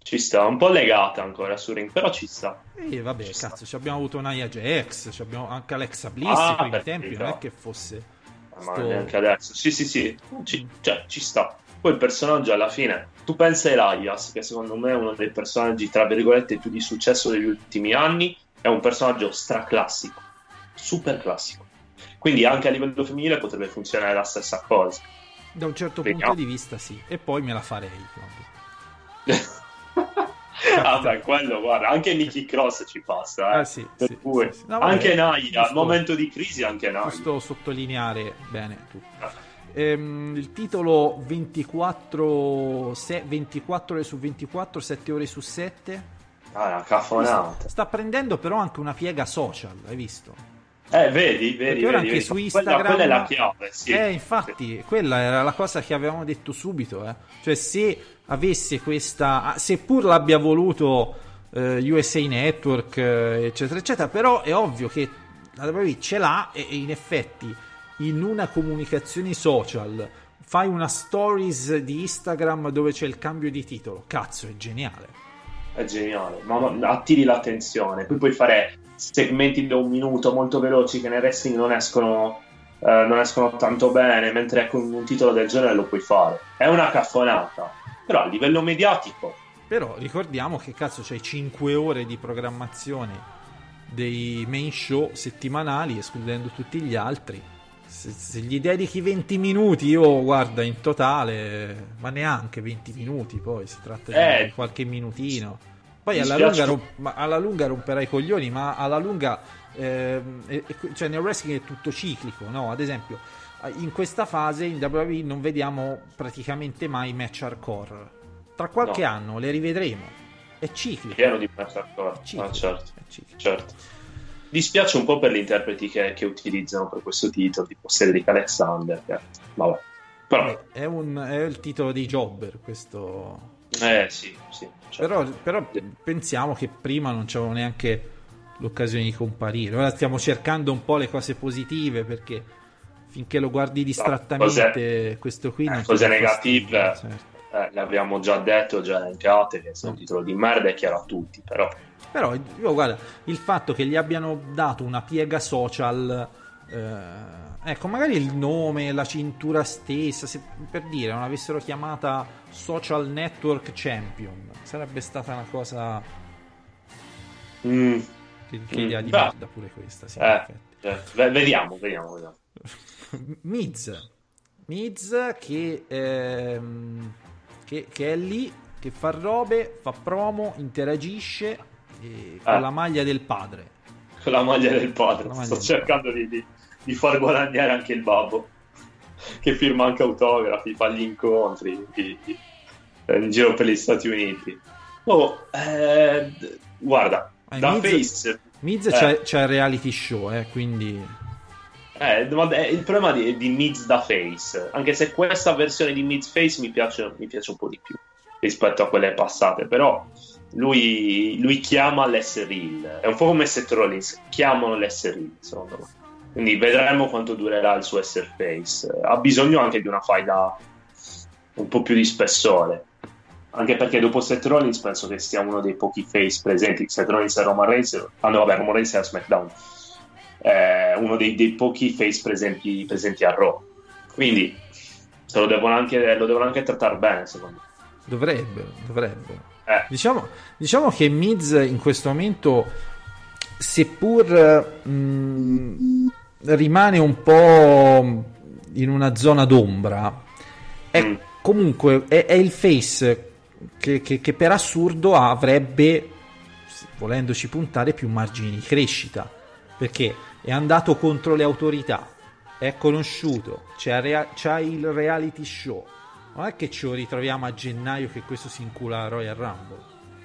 Ci sta, un po' legata ancora su ring, però ci sta. E vabbè, ci cazzo, ci abbiamo avuto Nia Jax, ci abbiamo anche Alexa Bliss, ah, per i tempi, no. Non è che fosse... Ma sto... neanche adesso, sì sì sì, ci, cioè, ci sta. Poi il personaggio alla fine, tu pensa a Elias, che secondo me è uno dei personaggi, tra virgolette, più di successo degli ultimi anni, è un personaggio straclassico, super classico. Quindi anche a livello femminile potrebbe funzionare la stessa cosa. Da un certo Vediamo. punto di vista sì, e poi me la farei proprio. Ah beh, quello guarda, anche Nikki Cross ci passa, eh? Ah, sì, per sì, cui sì, sì. No, anche Naya, al momento di crisi anche Naya. Giusto sottolineare bene tu. Ah. Ehm, il titolo ventiquattro, se, ventiquattro ore su ventiquattro, sette ore su sette. Ah, una caffonata. Sta, sta prendendo però anche una piega social, hai visto? Eh, vedi, vedi, vedi, anche vedi. Su Instagram, quella, quella è la chiave, sì. Eh, infatti, sì. Quella era la cosa che avevamo detto subito, eh. Cioè se avesse questa, seppur l'abbia voluto eh, U S A Network, eh, eccetera, eccetera, però è ovvio che la W W E ce l'ha e, e in effetti in una comunicazione social fai una stories di Instagram dove c'è il cambio di titolo, cazzo, è geniale. È geniale, ma attiri l'attenzione, poi puoi fare segmenti da un minuto molto veloci che nel wrestling non escono eh, non escono tanto bene, mentre con un titolo del genere lo puoi fare. È una caffonata, però a livello mediatico. Però ricordiamo che cazzo c'hai cinque ore di programmazione dei main show settimanali, escludendo tutti gli altri. Se, se gli dedichi venti minuti, io guarda in totale, ma neanche venti minuti, poi si tratta eh, di qualche minutino. Poi alla lunga, rom- alla lunga romperai i coglioni, ma alla lunga eh, cioè nel wrestling è tutto ciclico, no? Ad esempio in questa fase in W W E non vediamo praticamente mai match hardcore. Tra qualche no. anno le rivedremo. È ciclico. Pieno di match hardcore. Ciclico, ah, certo. certo. Dispiace un po' per gli interpreti che, che utilizzano per questo titolo, tipo Cedric Alexander, eh. Vabbè. Però è, un, è il titolo dei jobber questo. Eh sì, sì. Certo. Però, però pensiamo che prima non c'avevo neanche l'occasione di comparire. Ora stiamo cercando un po' le cose positive, perché finché lo guardi distrattamente no, questo qui eh, cose negative certo. eh, l'abbiamo già detto, già elencate, che sono un titolo di merda, è chiaro a tutti, però però io, guarda, il fatto che gli abbiano dato una piega social, eh, ecco, magari il nome, la cintura stessa, se per dire non avessero chiamata Social Network Champion, sarebbe stata una cosa mm. che, che mm. idea di merda pure questa, sì, eh, eh, vediamo vediamo, vediamo. Miz Miz che, ehm, che, che è lì che fa robe, fa promo, interagisce eh, con eh. la maglia del padre con la maglia del padre maglia sto del cercando padre. Di, di far guadagnare anche il babbo, che firma anche autografi, fa gli incontri di, di, in giro per gli Stati Uniti. Oh, eh, guarda, eh, da Miz, face Miz eh. c'è, c'è il reality show, eh, quindi Eh, il problema di, di Miz da face, anche se questa versione di Miz face mi piace, mi piace un po' di più rispetto a quelle passate, però lui, lui chiama l'S-Real, è un po' come Seth Rollins, chiamano l'S-Real secondo me, quindi vedremo quanto durerà il suo essere face. Ha bisogno anche di una faida un po' più di spessore, anche perché dopo Seth Rollins penso che sia uno dei pochi face presenti. Seth Rollins e Roman Reigns, ah no vabbè, Roman Reigns è a SmackDown, Eh, uno dei, dei pochi face presenti, presenti a Raw, quindi se lo, devono anche, lo devono anche trattare bene secondo me. Dovrebbero, dovrebbero. Eh. Diciamo, diciamo che Miz in questo momento, seppur mh, rimane un po' in una zona d'ombra, è mm. comunque è, è il face che, che, che per assurdo avrebbe, volendoci puntare, più margini di crescita, perché è andato contro le autorità, è conosciuto, c'è, rea- c'è il reality show. Non è che ci ritroviamo a gennaio che questo si incula a Royal Rumble.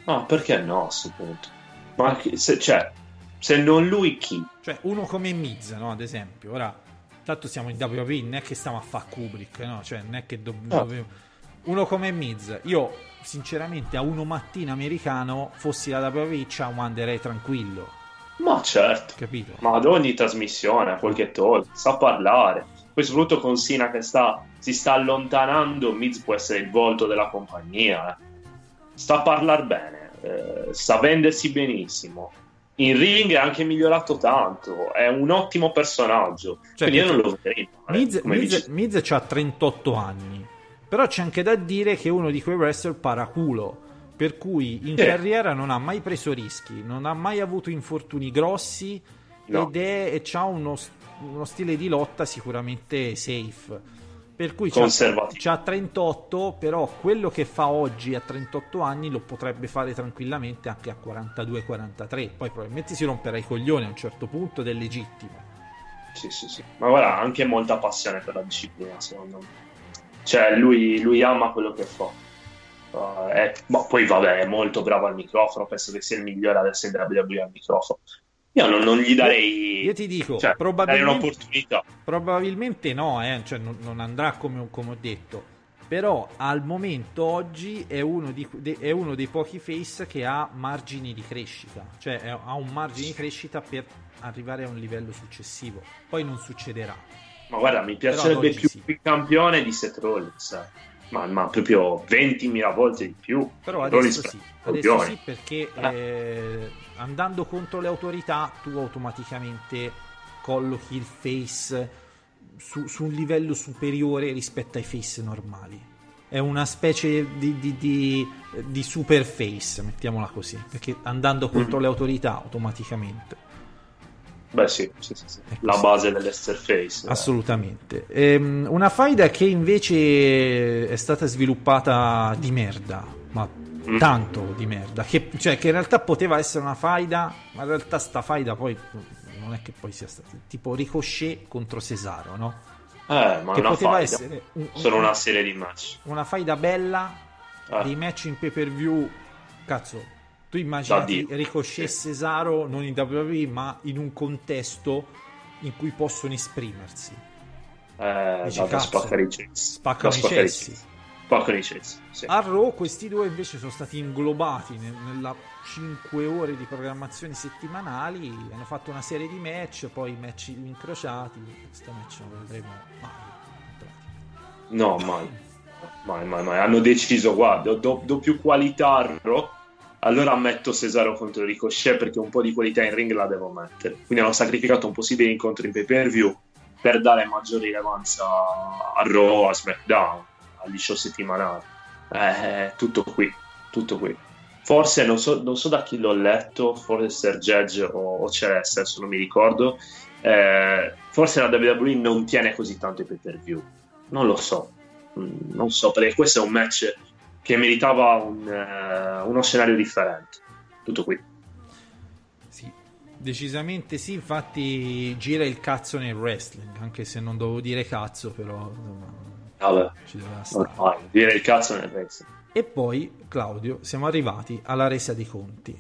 No, perché no a sto punto? Ma se, cioè, se non lui chi? Cioè uno come Miz, no, ad esempio. Ora, tanto siamo in W W E, non è che stiamo a fa Kubrick, no? Cioè non è che dobbiamo... No. Uno come Miz, io sinceramente a uno mattina americano fossi la W W E, ci manderei tranquillo. Ma certo. Capito? Ma ad ogni trasmissione, a qualche talk, sa parlare. Poi soprattutto con Cena che sta, si sta allontanando, Miz può essere il volto della compagnia. Sta a parlare bene, eh, sa vendersi benissimo. In ring è anche migliorato tanto, è un ottimo personaggio. Cioè, quindi io non lo vedrei male. Miz, Miz, Miz ha trentotto anni. Però c'è anche da dire che è uno di quei wrestler paraculo, per cui in eh. carriera non ha mai preso rischi, non ha mai avuto infortuni grossi, no. ed è, e ha uno, uno stile di lotta sicuramente safe. Per cui c'ha trentotto, però quello che fa oggi a trentotto anni lo potrebbe fare tranquillamente anche a quarantadue quarantatré. Poi probabilmente si romperà i coglioni a un certo punto, ed è legittimo. Sì, sì, sì. Ma guarda, anche molta passione per la disciplina, secondo me. Cioè lui, lui ama quello che fa, uh, è, ma poi vabbè, è molto bravo al microfono, penso che sia il migliore adesso in W W E al microfono. Io non, non gli darei, io ti dico, cioè, probabilmente, darei un'opportunità. Probabilmente no, eh? Cioè, non, non andrà come, come ho detto, però al momento oggi è uno, di, de, è uno dei pochi face che ha margini di crescita, cioè è, ha un margine di crescita per arrivare a un livello successivo, poi non succederà. Ma guarda, mi piacerebbe più sì. il campione di Seth Rollins, ma, ma proprio ventimila volte di più. Però adesso Rollins sì, adesso sì, perché ah. eh, andando contro le autorità tu automaticamente collochi il face su, su un livello superiore rispetto ai face normali. È una specie di, di, di, di super face, mettiamola così, perché andando contro mm. le autorità automaticamente. Beh sì, sì, sì, sì. La base dell'ester face. Assolutamente. Ehm, una faida che invece è stata sviluppata di merda, ma mm. tanto di merda, che, cioè che in realtà poteva essere una faida, ma in realtà sta faida poi non è che poi sia stata, tipo Ricochet contro Cesaro, no? Eh, ma che una poteva faida. Essere un, un, sono una serie di match. Una faida bella, eh. dei match in pay per view, cazzo. Tu immaginati Ricochet e Cesaro non in W W E ma in un contesto in cui possono esprimersi. Eh, Dici, spaccano i cessi. Spaccano i cessi. Sì. A Raw questi due invece sono stati inglobati nel, nella cinque ore di programmazione settimanali, hanno fatto una serie di match, poi match incrociati. Questo match non lo vedremo mai. No, mai. mai, mai, mai. Hanno deciso, guarda, do, do più qualità a Raw. Allora metto Cesaro contro Ricochet perché un po' di qualità in ring la devo mettere. Quindi hanno sacrificato un possibile incontro in pay per view per dare maggiore rilevanza a Raw, a SmackDown, agli show settimanali. Eh, tutto qui, tutto qui. Forse, non so, non so da chi l'ho letto, forse Sergej o, o Celeste, adesso non mi ricordo, eh, forse la W W E non tiene così tanto i pay per view. Non lo so, mm, non so, perché questo è un match... che meritava un, eh, uno scenario differente. Tutto qui. Sì, decisamente sì, infatti gira il cazzo nel wrestling, anche se non dovevo dire cazzo, però vabbè, ci doveva stare. Ormai, gira il cazzo nel wrestling. E poi, Claudio, siamo arrivati alla resa dei conti.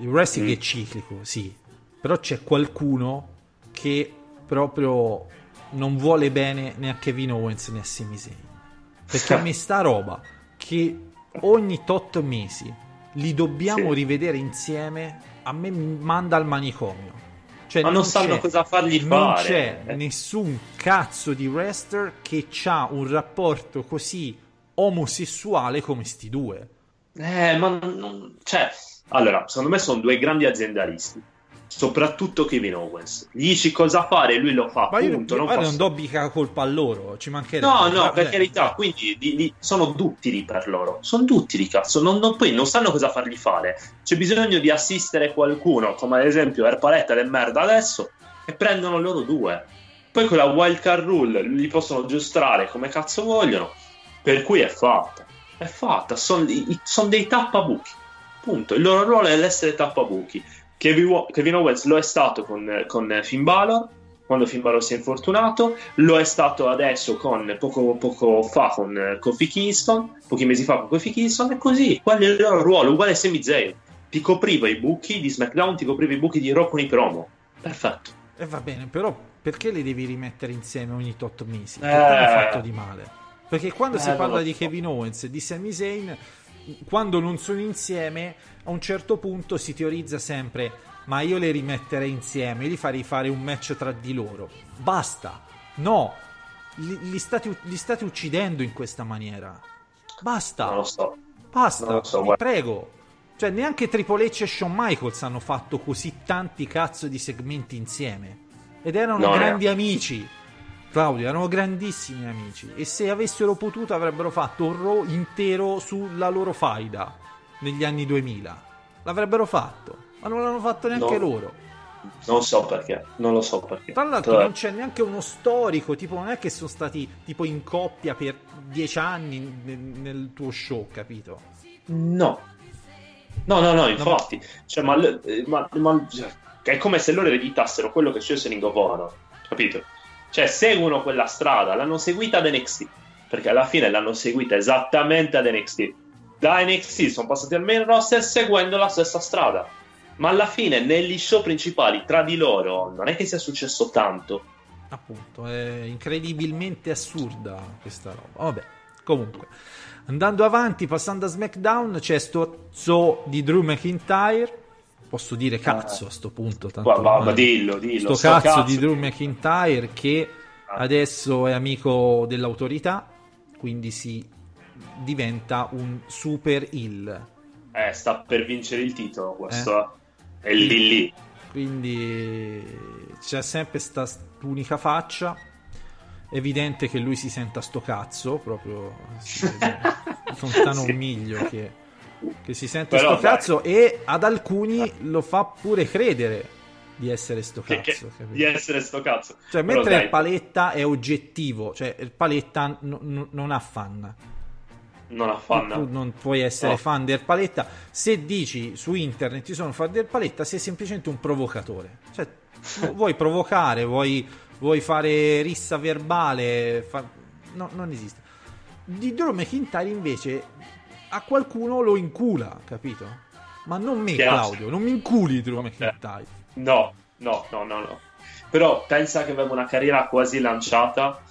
Il wrestling mm. è ciclico, sì, però c'è qualcuno che proprio non vuole bene né a Kevin Owens né a Sami Zayn. Perché a me sta roba che ogni tot mesi li dobbiamo sì. rivedere insieme, a me manda al manicomio. Cioè, ma non, non sanno cosa fargli non fare. Non c'è nessun cazzo di wrestler che ha un rapporto così omosessuale come sti due. Eh, ma non... Cioè, allora, secondo me sono due grandi aziendalisti. Soprattutto Kevin Owens, gli dici cosa fare e lui lo fa, ma punto. Io non, posso... non do mica colpa a loro, ci mancherebbe. No, no, ah, per beh. carità, quindi di, di, sono duttili per loro, sono duttili, cazzo, non, non, poi non sanno cosa fargli fare. C'è bisogno di assistere qualcuno, come ad esempio Erpaletta del merda adesso, e prendono loro due. Poi con la Wild Card Rule li possono giostrare come cazzo vogliono. Per cui è fatta, è fatta, sono son dei tappabuchi, punto. Il loro ruolo è essere tappabuchi. Kevin, Kevin Owens lo è stato con, con Finn Balor, quando Finn Balor si è infortunato, lo è stato adesso con poco, poco fa con Kofi Kingston, pochi mesi fa con Kofi Kingston, è così, quello è il loro ruolo, uguale a Sami Zayn, ti copriva i buchi di SmackDown, ti copriva i buchi di Raw con i promo, perfetto. E eh, va bene, però perché li devi rimettere insieme ogni otto mesi? Che eh... hanno fatto di male? Perché quando eh, si parla di Kevin Owens e di Sami Zayn, quando non sono insieme, a un certo punto si teorizza sempre, ma io le rimetterei insieme, li farei fare un match tra di loro. Basta, no, li, li, state, li state uccidendo in questa maniera. Basta, non lo so. Basta, non lo so, vi prego. Cioè, neanche Triple H e Shawn Michaels hanno fatto così tanti cazzo di segmenti insieme. Ed erano no, grandi no. amici, Claudio, erano grandissimi amici. E se avessero potuto avrebbero fatto un Raw intero sulla loro faida negli anni duemila. L'avrebbero fatto. Ma non l'hanno fatto neanche no, loro. Non so perché, non lo so perché. Tra l'altro Tra... non c'è neanche uno storico, tipo non è che sono stati tipo in coppia per dieci anni nel, nel tuo show, capito? No. No, no, no, infatti. No, ma... Cioè, ma, ma, ma è come se loro ereditassero quello che c'è se in Govoro, capito? Cioè, seguono quella strada, l'hanno seguita ad N X T, perché alla fine l'hanno seguita esattamente ad N X T. Da N X T sono passati al main roster seguendo la stessa strada. Ma alla fine negli show principali tra di loro non è che sia successo tanto. Appunto, è incredibilmente assurda questa roba. Vabbè, comunque, andando avanti, passando a SmackDown, c'è sto zo di Drew McIntyre. Posso dire cazzo a sto punto, tanto va, va, ma dillo, dillo, sto, sto cazzo, cazzo di Drew McIntyre che adesso è amico dell'autorità, quindi si diventa un super heel. Eh, sta per vincere il titolo questo, eh? È lì lì. Quindi c'è sempre sta unica faccia, evidente che lui si senta sto cazzo, proprio lontano sì. un miglio che... che si sente però, sto cazzo, dai. E ad alcuni lo fa pure credere di essere sto cazzo, che, di essere sto cazzo. Cioè, però mentre dai. Paletta è oggettivo, cioè Paletta n- n- non ha fan, non ha fan, tu, tu non puoi essere no. fan del Paletta. Se dici su internet ci sono fan del Paletta, sei semplicemente un provocatore, cioè vuoi provocare, vuoi, vuoi fare rissa verbale, fa... no, non esiste. Di Drew McIntyre invece a qualcuno lo incula, capito? Ma non me, Piazza. Claudio, non mi inculi Drew McIntyre. No, no, no, no, no. Però pensa che aveva una carriera quasi lanciata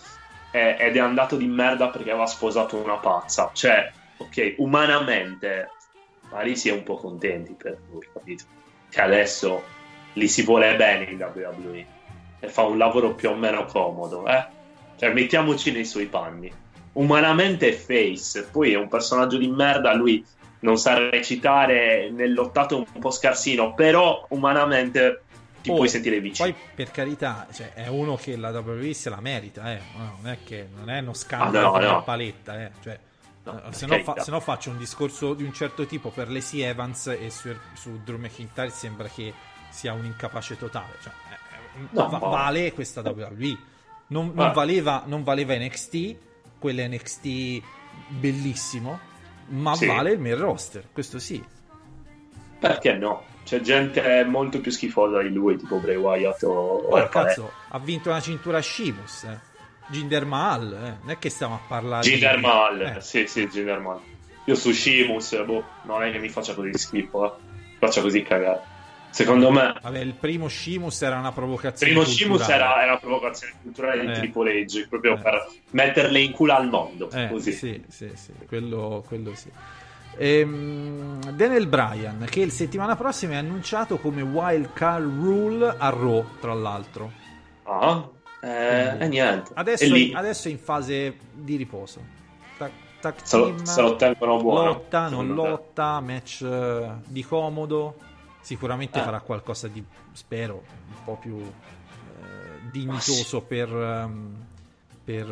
eh, ed è andato di merda perché aveva sposato una pazza. Cioè, ok, umanamente, ma lì si è un po' contenti per lui, capito? Che adesso li si vuole bene in W W E e fa un lavoro più o meno comodo, eh? Cioè, mettiamoci nei suoi panni. Umanamente è face, poi è un personaggio di merda, lui non sa recitare, nell'ottato un po' scarsino, però umanamente ti oh, puoi sentire vicino. Poi per carità, cioè, è uno che la W W E se la merita, eh. No, non è che non è uno scambio ah, no, con no. la Paletta, eh. Cioè, no, se, no fa, se no faccio un discorso di un certo tipo per Lacey Evans e su, su Drew McIntyre sembra che sia un incapace totale, cioè, no, va, vale questa W W E, non, non, valeva, non valeva N X T, quella N X T bellissimo, ma sì. vale il main roster, questo sì, perché no? C'è gente molto più schifosa di lui, tipo Bray Wyatt o oh, cazzo, ha vinto una cintura Sheamus, eh. Jinder Mahal, eh. non è che stiamo a parlare Jinder di... Mahal, eh. sì sì Jinder Mahal. Io su Sheamus boh, non è che mi faccia così schifo, eh. mi faccia così cagare, secondo me. Vabbè, il primo Sheamus era una provocazione primo culturale. Sheamus era, era una provocazione culturale di eh, Triple H, proprio eh. per metterle in culo al mondo, eh, così. Sì, sì, sì, quello, quello sì. Ehm, Daniel Bryan, che la settimana prossima è annunciato come Wild Card Rule a Raw, tra l'altro. Ah, eh, e niente. Adesso è, adesso è in fase di riposo. Tac, tac team, se lo tengono buono. Lotta, non lotta, match di comodo. Sicuramente eh. farà qualcosa di, spero, un po' più eh, dignitoso per, um, per,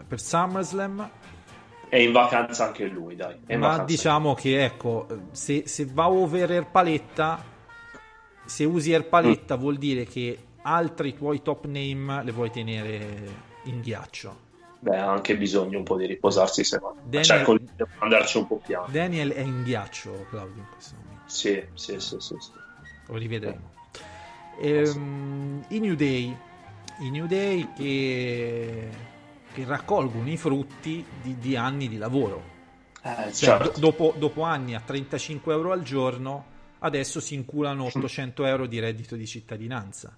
uh, per SummerSlam. È in vacanza anche lui, dai. È Ma diciamo anche. Che, ecco, se, se va over Air Paletta, se usi Air Paletta mm. vuol dire che altri tuoi top name le vuoi tenere in ghiaccio. beh, ha anche bisogno un po' di riposarsi, se no Daniel... cerco di andarci un po' piano. Daniel è in ghiaccio, Claudio, in questo momento. Sì, sì, sì, sì, sì. Lo rivedremo. Eh. Ehm, i New Day, i New Day che, che raccolgono i frutti di, di anni di lavoro. Eh, cioè, certo. dopo, dopo anni a trentacinque euro al giorno, adesso si inculano ottocento euro di reddito di cittadinanza.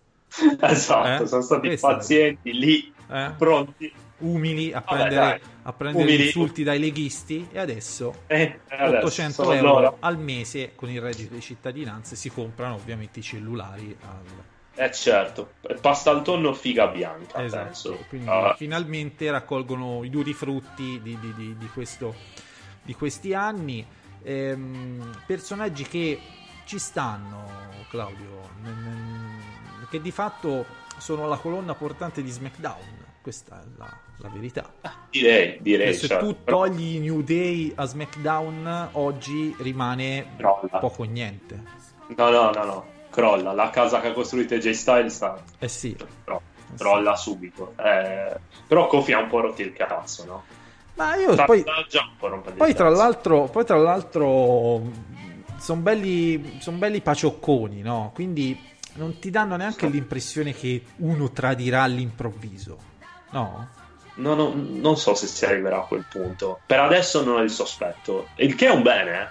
Esatto, eh? Sono stati Questa pazienti lì, eh? Pronti, umili a vabbè, prendere, dai, a prendere umili. Insulti dai leghisti, e adesso eh, vabbè, ottocento euro loro. Al mese con il reddito di cittadinanza si comprano ovviamente i cellulari al... eh certo, pasta al tonno, figa bianca, esatto. Penso. Quindi ah. finalmente raccolgono i duri frutti di, di, di, di, questo, di questi anni. Ehm, personaggi che ci stanno, Claudio, nel, nel, che di fatto sono la colonna portante di SmackDown. Questa è la, la verità. Direi, direi. E se certo. tu togli New Day a SmackDown, oggi rimane crolla. Poco o niente. No, no, no, no. Crolla. La casa che ha costruito Jay Styles. Eh sì. No, eh crolla sì. subito. Eh, però Kofi ha un po' rotto il cazzo, no? Ma io tra, poi... Poi tra l'altro... Poi tra l'altro... sono belli, son belli paciocconi, no? Quindi non ti danno neanche sì. l'impressione che uno tradirà all'improvviso, no? No, no, non so se si arriverà a quel punto. Per adesso non ho il sospetto. Il che è un bene, eh?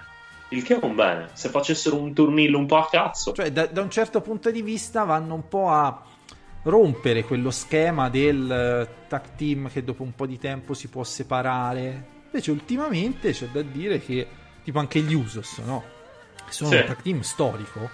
Il che è un bene. Se facessero un turnillo un po' a cazzo. Cioè, da, da un certo punto di vista vanno un po' a rompere quello schema del tag team che dopo un po' di tempo si può separare. Invece ultimamente c'è da dire che tipo anche gli Usos, no? Sono sì. un tag team storico,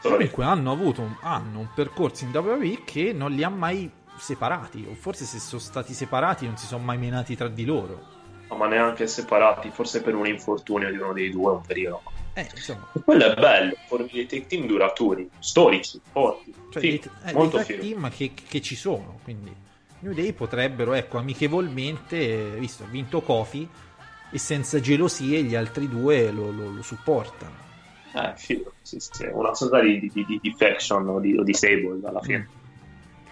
comunque hanno avuto un, hanno un percorso in W W E che non li ha mai separati, o forse se sono stati separati non si sono mai menati tra di loro, no, ma neanche separati, forse per un infortunio di uno dei due un periodo, eh, insomma. Quello è bello, formi dei tag team duraturi, storici, forti, cioè, film, dei, eh, molto dei tag team che, che ci sono, quindi New Day potrebbero, ecco, amichevolmente, visto ha vinto Kofi e senza gelosie gli altri due lo, lo, lo supportano. Eh, figo, sì, sì, una sorta di, di, di, di faction o di, o di stable alla fine,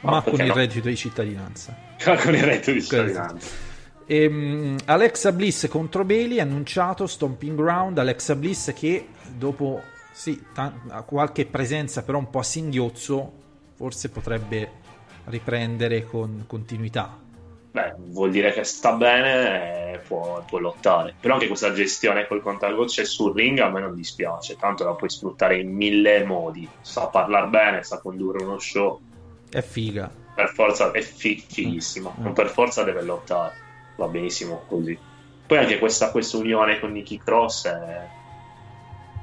ma, ma con il no? reddito di cittadinanza. Con il reddito di cittadinanza. Ehm, Alexa Bliss contro Bailey, annunciato Stomping Ground. Alexa Bliss che dopo sì, t- qualche presenza però un po' a singhiozzo, forse potrebbe riprendere con continuità. Beh, vuol dire che sta bene e può, può lottare. Però anche questa gestione col contagocce sul ring a me non dispiace, tanto la puoi sfruttare in mille modi. Sa parlare bene, sa condurre uno show. È figa. Per forza è fi- fighissima, mm. non per forza deve lottare. Va benissimo così. Poi anche questa, questa unione con Nikki Cross è...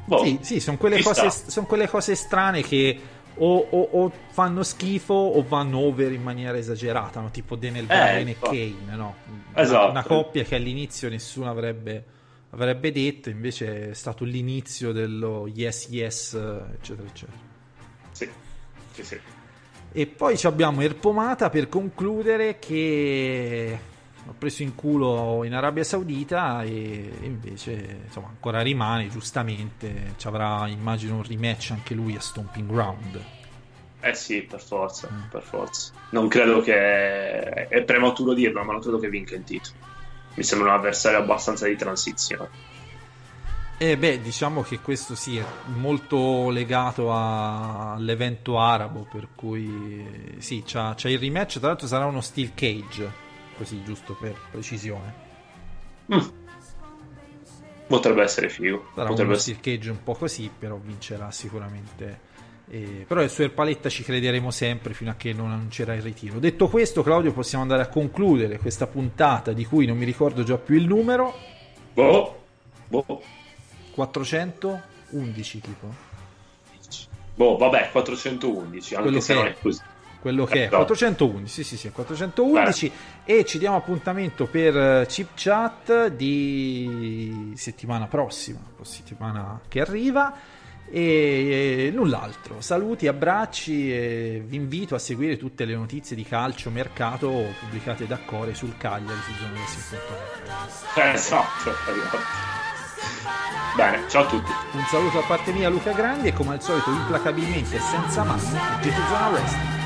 boh, sì, sì, sono quelle cose, sono quelle cose strane che... O, o, o fanno schifo o vanno over in maniera esagerata, no? Tipo Daniel Bryan eh, e Kane, no? Esatto. Una, una coppia che all'inizio nessuno avrebbe, avrebbe detto, invece è stato l'inizio dello yes yes eccetera eccetera. Sì, sì, sì. E poi abbiamo Erpomata per concludere, che ha preso in culo in Arabia Saudita e invece insomma ancora rimane, giustamente ci avrà immagino un rematch anche lui a Stomping Ground. Eh sì, per forza, mm. per forza. Non credo che è prematuro dirlo, ma non credo che vinca il titolo. Mi sembra un avversario abbastanza di transizione. Eh beh, diciamo che questo sì è molto legato a... all'evento arabo, per cui sì, c'ha, c'ha il rematch, tra l'altro sarà uno steel cage. Così, giusto per precisione, mm. potrebbe essere figo. Sarà potrebbe un circheggio un po' così, però vincerà sicuramente. Eh, però il suo Erpaletta ci crederemo sempre fino a che non annuncerà il ritiro. Detto questo, Claudio, possiamo andare a concludere questa puntata di cui non mi ricordo già più il numero. Boh, boh. quattrocentoundici tipo. Boh, vabbè, quattrocentoundici, anche quello se non è così. Quello che è quattrocentoundici, sì sì sì, quattrocentoundici. Beh. E ci diamo appuntamento per Chip Chat di settimana prossima, settimana che arriva, e null'altro, saluti, abbracci e vi invito a seguire tutte le notizie di calcio, mercato pubblicate da Core sul Cagliari su Zona Wrestling. Esatto. Bene, ciao a tutti. Un saluto da parte mia, Luca Grandi, e come al solito implacabilmente senza mani, Zona Wrestling.